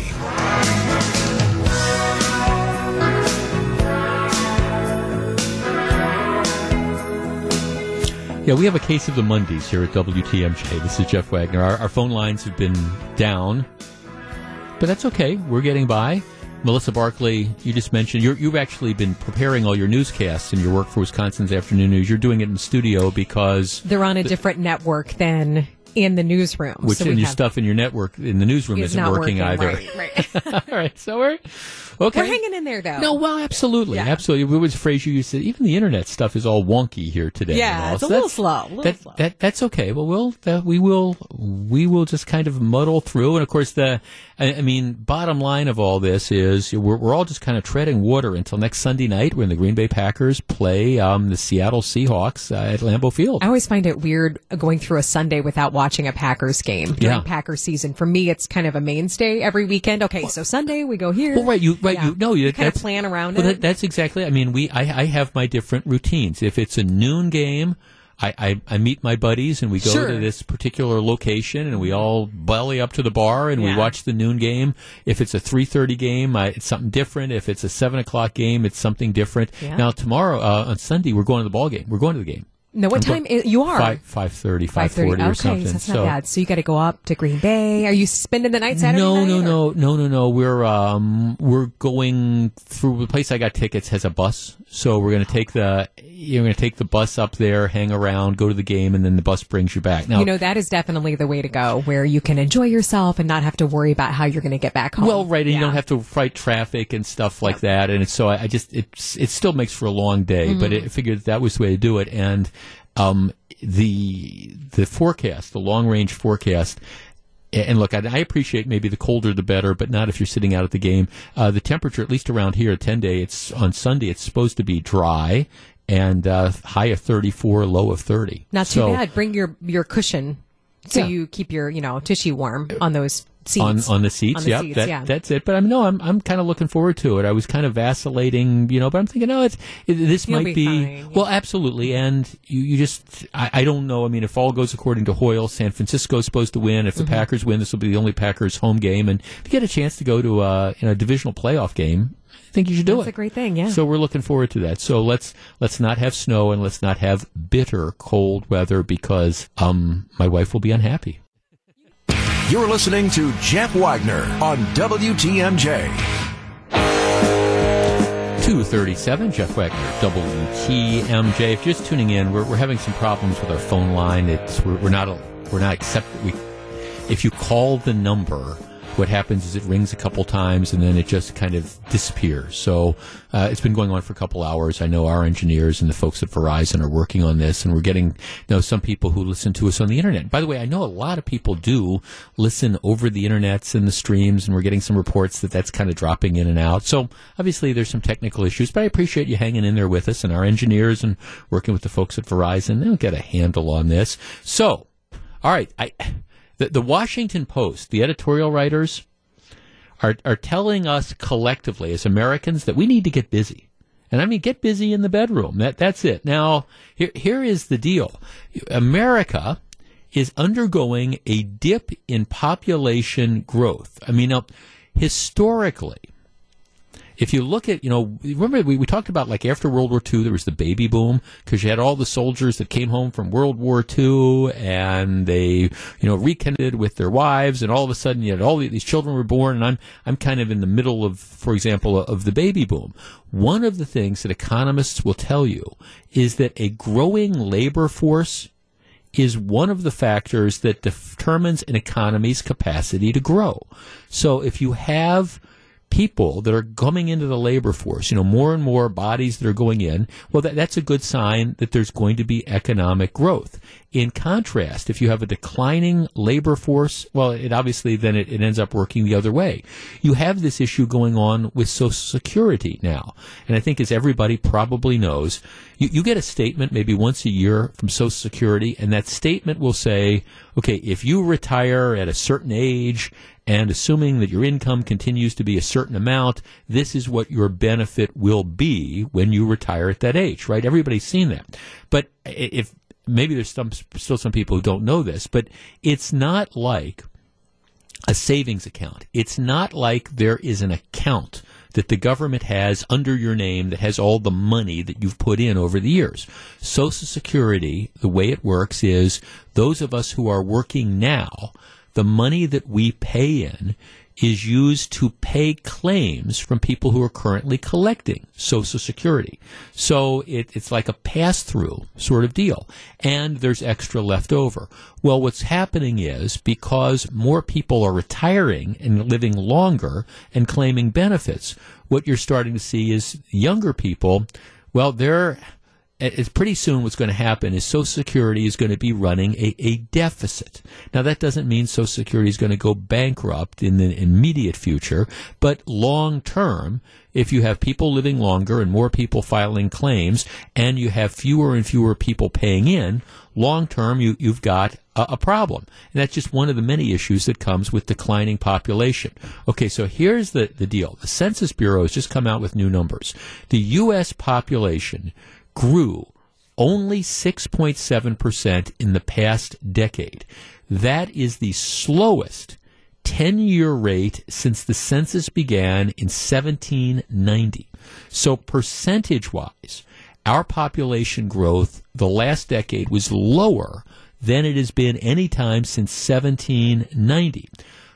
Yeah, we have a case of the Mondays here at W T M J. This is Jeff Wagner. Our, our phone lines have been down, but that's okay. We're getting by. Melissa Barkley, you just mentioned you're, you've actually been preparing all your newscasts and your work for Wisconsin's Afternoon News. You're doing it in the studio because they're on a the, different network than in the newsroom. Which so and your stuff in your network in the newsroom isn't working, working either. Right, right. All right, so we're okay. We're hanging in there, though. No, well, absolutely, yeah. absolutely. It was a phrase you used to, even the internet stuff is all wonky here today. Yeah, it's so a little slow. A little that, slow. That, that's okay. Well, we'll uh, we will we will just kind of muddle through. And of course, the I, I mean, bottom line of all this is we're, we're all just kind of treading water until next Sunday night when the Green Bay Packers play um, the Seattle Seahawks uh, at Lambeau Field. I always find it weird going through a Sunday without watching a Packers game during yeah. Packers season. For me, it's kind of a mainstay every weekend. Okay, well, so Sunday we go here. Well, right, you. Right, yeah. you know, you, you kind of plan around well, it. That, that's exactly. I mean, we. I, I have my different routines. If it's a noon game, I, I, I meet my buddies and we go sure. to this particular location and we all belly up to the bar and yeah. we watch the noon game. If it's a three thirty game, I, it's something different. If it's a seven o'clock game, it's something different. Yeah. Now tomorrow uh, on Sunday, we're going to the ball game. We're going to the game. No, what I'm time going, you are? five thirty, five forty okay, or something. So that's not so, bad. So you got to go up to Green Bay. Are you spending the night Saturday no, night? No, no, no, no, no. We're um we're going through the place I got tickets has a bus, so we're going to take the you're going to take the bus up there, hang around, go to the game, and then the bus brings you back. Now, you know that is definitely the way to go, where you can enjoy yourself and not have to worry about how you're going to get back home. Well, right, and yeah. you don't have to fight traffic and stuff like yep. that. And it's, so I, I just it it still makes for a long day, mm-hmm. but it, I figured that was the way to do it. And Um, the the forecast, the long-range forecast, and look, I, I appreciate maybe the colder the better, but not if you're sitting out at the game. Uh, the temperature, at least around here, ten day, it's on Sunday, it's supposed to be dry and uh, high of thirty-four, low of thirty. Not so, too bad. Bring your, your cushion so yeah. you keep your, you know, tissue warm on those seats. On, on the seats, on the yep, seats that, yeah. That's it. But I'm no, I'm I'm kind of looking forward to it. I was kind of vacillating, you know, but I'm thinking, no, it's it, this You'll might be, be well, absolutely. And you, you just, I, I don't know. I mean, if all goes according to Hoyle, San Francisco's supposed to win. If the mm-hmm. Packers win, this will be the only Packers home game. And if you get a chance to go to a, you know, divisional playoff game, I think you should do That's it. That's a great thing, yeah. So we're looking forward to that. So let's let's not have snow and let's not have bitter cold weather because um, my wife will be unhappy. You're listening to Jeff Wagner on W T M J. two thirty-seven, Jeff Wagner, W T M J. If you're just tuning in, we're, we're having some problems with our phone line. It's we're, we're not we're not accepted. We, if you call the number, what happens is it rings a couple times and then it just kind of disappears. So uh, it's been going on for a couple hours. I know our engineers and the folks at Verizon are working on this, and we're getting, you know, some people who listen to us on the internet. By the way, I know a lot of people do listen over the internets and the streams, and we're getting some reports that that's kind of dropping in and out. So obviously there's some technical issues, but I appreciate you hanging in there with us, and our engineers and working with the folks at Verizon, they'll get a handle on this. So, all right, I... The, the Washington Post, the editorial writers, are are telling us collectively as Americans that we need to get busy. And I mean, get busy in the bedroom. That that's it. Now, here here is the deal. America is undergoing a dip in population growth. I mean, now, historically, if you look at, you know, remember we, we talked about, like, after World War Two, there was the baby boom because you had all the soldiers that came home from World War Two and they, you know, reconnected with their wives, and all of a sudden you had all these children were born. And I'm I'm kind of in the middle of, for example, of the baby boom. One of the things that economists will tell you is that a growing labor force is one of the factors that determines an economy's capacity to grow. So if you have people that are coming into the labor force, you know, more and more bodies that are going in, well, that, that's a good sign that there's going to be economic growth. In contrast, if you have a declining labor force, well, it obviously then it, it ends up working the other way. You have this issue going on with Social Security now. And I think, as everybody probably knows, you, you get a statement maybe once a year from Social Security, and that statement will say, okay, if you retire at a certain age and assuming that your income continues to be a certain amount, this is what your benefit will be when you retire at that age, right? Everybody's seen that. But if maybe there's some, still some people who don't know this, but it's not like a savings account. It's not like there is an account that the government has under your name that has all the money that you've put in over the years. Social Security, the way it works is those of us who are working now, the money that we pay in is used to pay claims from people who are currently collecting Social Security. So it, it's like a pass-through sort of deal. And there's extra left over. Well, what's happening is because more people are retiring and living longer and claiming benefits, what you're starting to see is younger people, well, they're... It's pretty soon what's going to happen is Social Security is going to be running a, a deficit. Now, that doesn't mean Social Security is going to go bankrupt in the immediate future, but long term, if you have people living longer and more people filing claims and you have fewer and fewer people paying in, long term you, you've got a, a problem. And that's just one of the many issues that comes with declining population. Okay, so here's the, the deal. The Census Bureau has just come out with new numbers. The U S population grew only six point seven percent in the past decade. That is the slowest ten-year rate since the census began in seventeen ninety. So percentage-wise, our population growth the last decade was lower than it has been any time since seventeen ninety.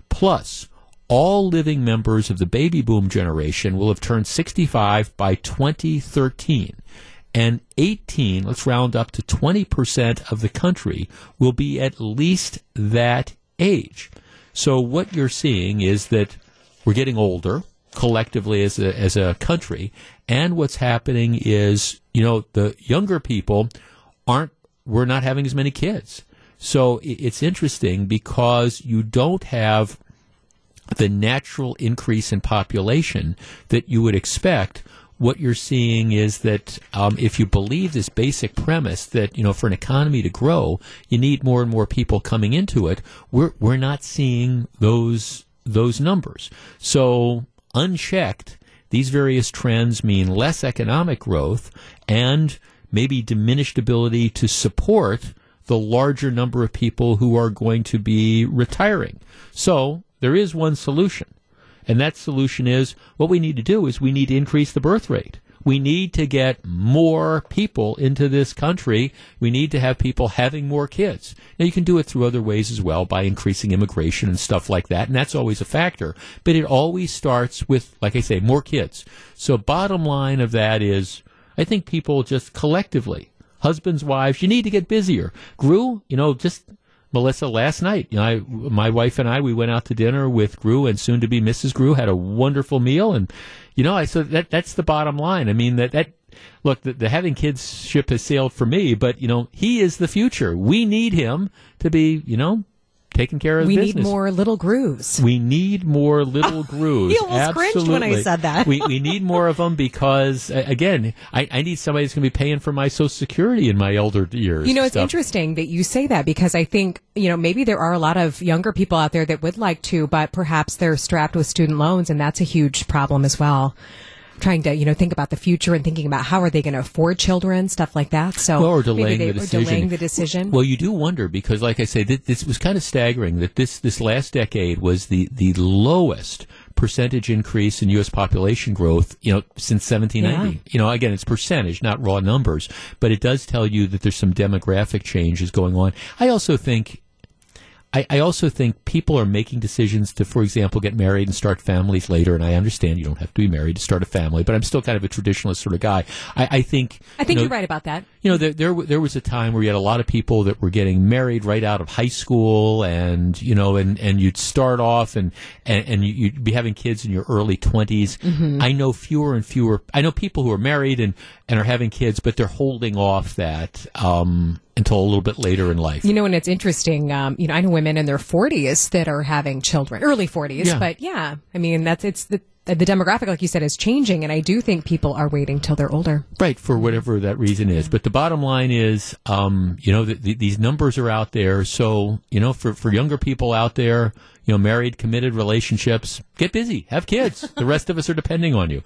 Plus, all living members of the baby boom generation will have turned sixty-five by twenty thirteen. And eighteen, let's round up to twenty percent of the country, will be at least that age. So what you're seeing is that we're getting older collectively as a, as a country, and what's happening is, you know, the younger people aren't, we're not having as many kids. So it's interesting because you don't have the natural increase in population that you would expect what you're seeing is that um, if you believe this basic premise that, you know, for an economy to grow, you need more and more people coming into it, we're we're not seeing those those numbers. So unchecked, these various trends mean less economic growth and maybe diminished ability to support the larger number of people who are going to be retiring. So there is one solution, and that solution is what we need to do is we need to increase the birth rate. We need to get more people into this country. We need to have people having more kids. Now, you can do it through other ways as well by increasing immigration and stuff like that, and that's always a factor. But it always starts with, like I say, more kids. So bottom line of that is I think people just collectively, husbands, wives, you need to get busier. Gru, you know, just... Melissa, last night, you know, I, my wife and I, we went out to dinner with Gru and soon-to-be Missus Gru, had a wonderful meal. And, you know, I so that that's the bottom line. I mean, that, that look, the, the having kids ship has sailed for me, but, you know, he is the future. We need him to be, you know, taking care of we the business. We need more little Grooves. We need more little Grooves. He almost Absolutely. Cringed when I said that. we, we need more of them because, again, I, I need somebody that's going to be paying for my Social Security in my elder years. You know, it's stuff. Interesting that you say that because I think, you know, maybe there are a lot of younger people out there that would like to, but perhaps they're strapped with student loans, and that's a huge problem as well. Trying to, you know, think about the future and thinking about how are they going to afford children, stuff like that. So well, or delaying maybe they, the decision. Or delaying the decision. Well, you do wonder because, like I say, th- this was kind of staggering that this this last decade was the the lowest percentage increase in U S population growth, you know, since seventeen ninety. Yeah. You know, again, it's percentage, not raw numbers, but it does tell you that there's some demographic changes going on. I also think. I, I also think people are making decisions to, for example, get married and start families later. And I understand you don't have to be married to start a family, but I'm still kind of a traditionalist sort of guy. I, I think I think you know, you're right about that. You know, there, there there was a time where you had a lot of people that were getting married right out of high school, and you know, and, and you'd start off and and, and you'd be having kids in your early twenties. Mm-hmm. I know fewer and fewer. I know people who are married and, and are having kids, but they're holding off that. Um, until a little bit later in life. You know, and it's interesting, um, you know, I know women in their forties that are having children, early forties, yeah. But yeah, I mean, that's, it's the, the demographic, like you said, is changing, and I do think people are waiting till they're older. Right, for whatever that reason is. But the bottom line is, um, you know, the, the, these numbers are out there, so, you know, for, for younger people out there, you know, married, committed relationships, get busy, have kids. The rest of us are depending on you.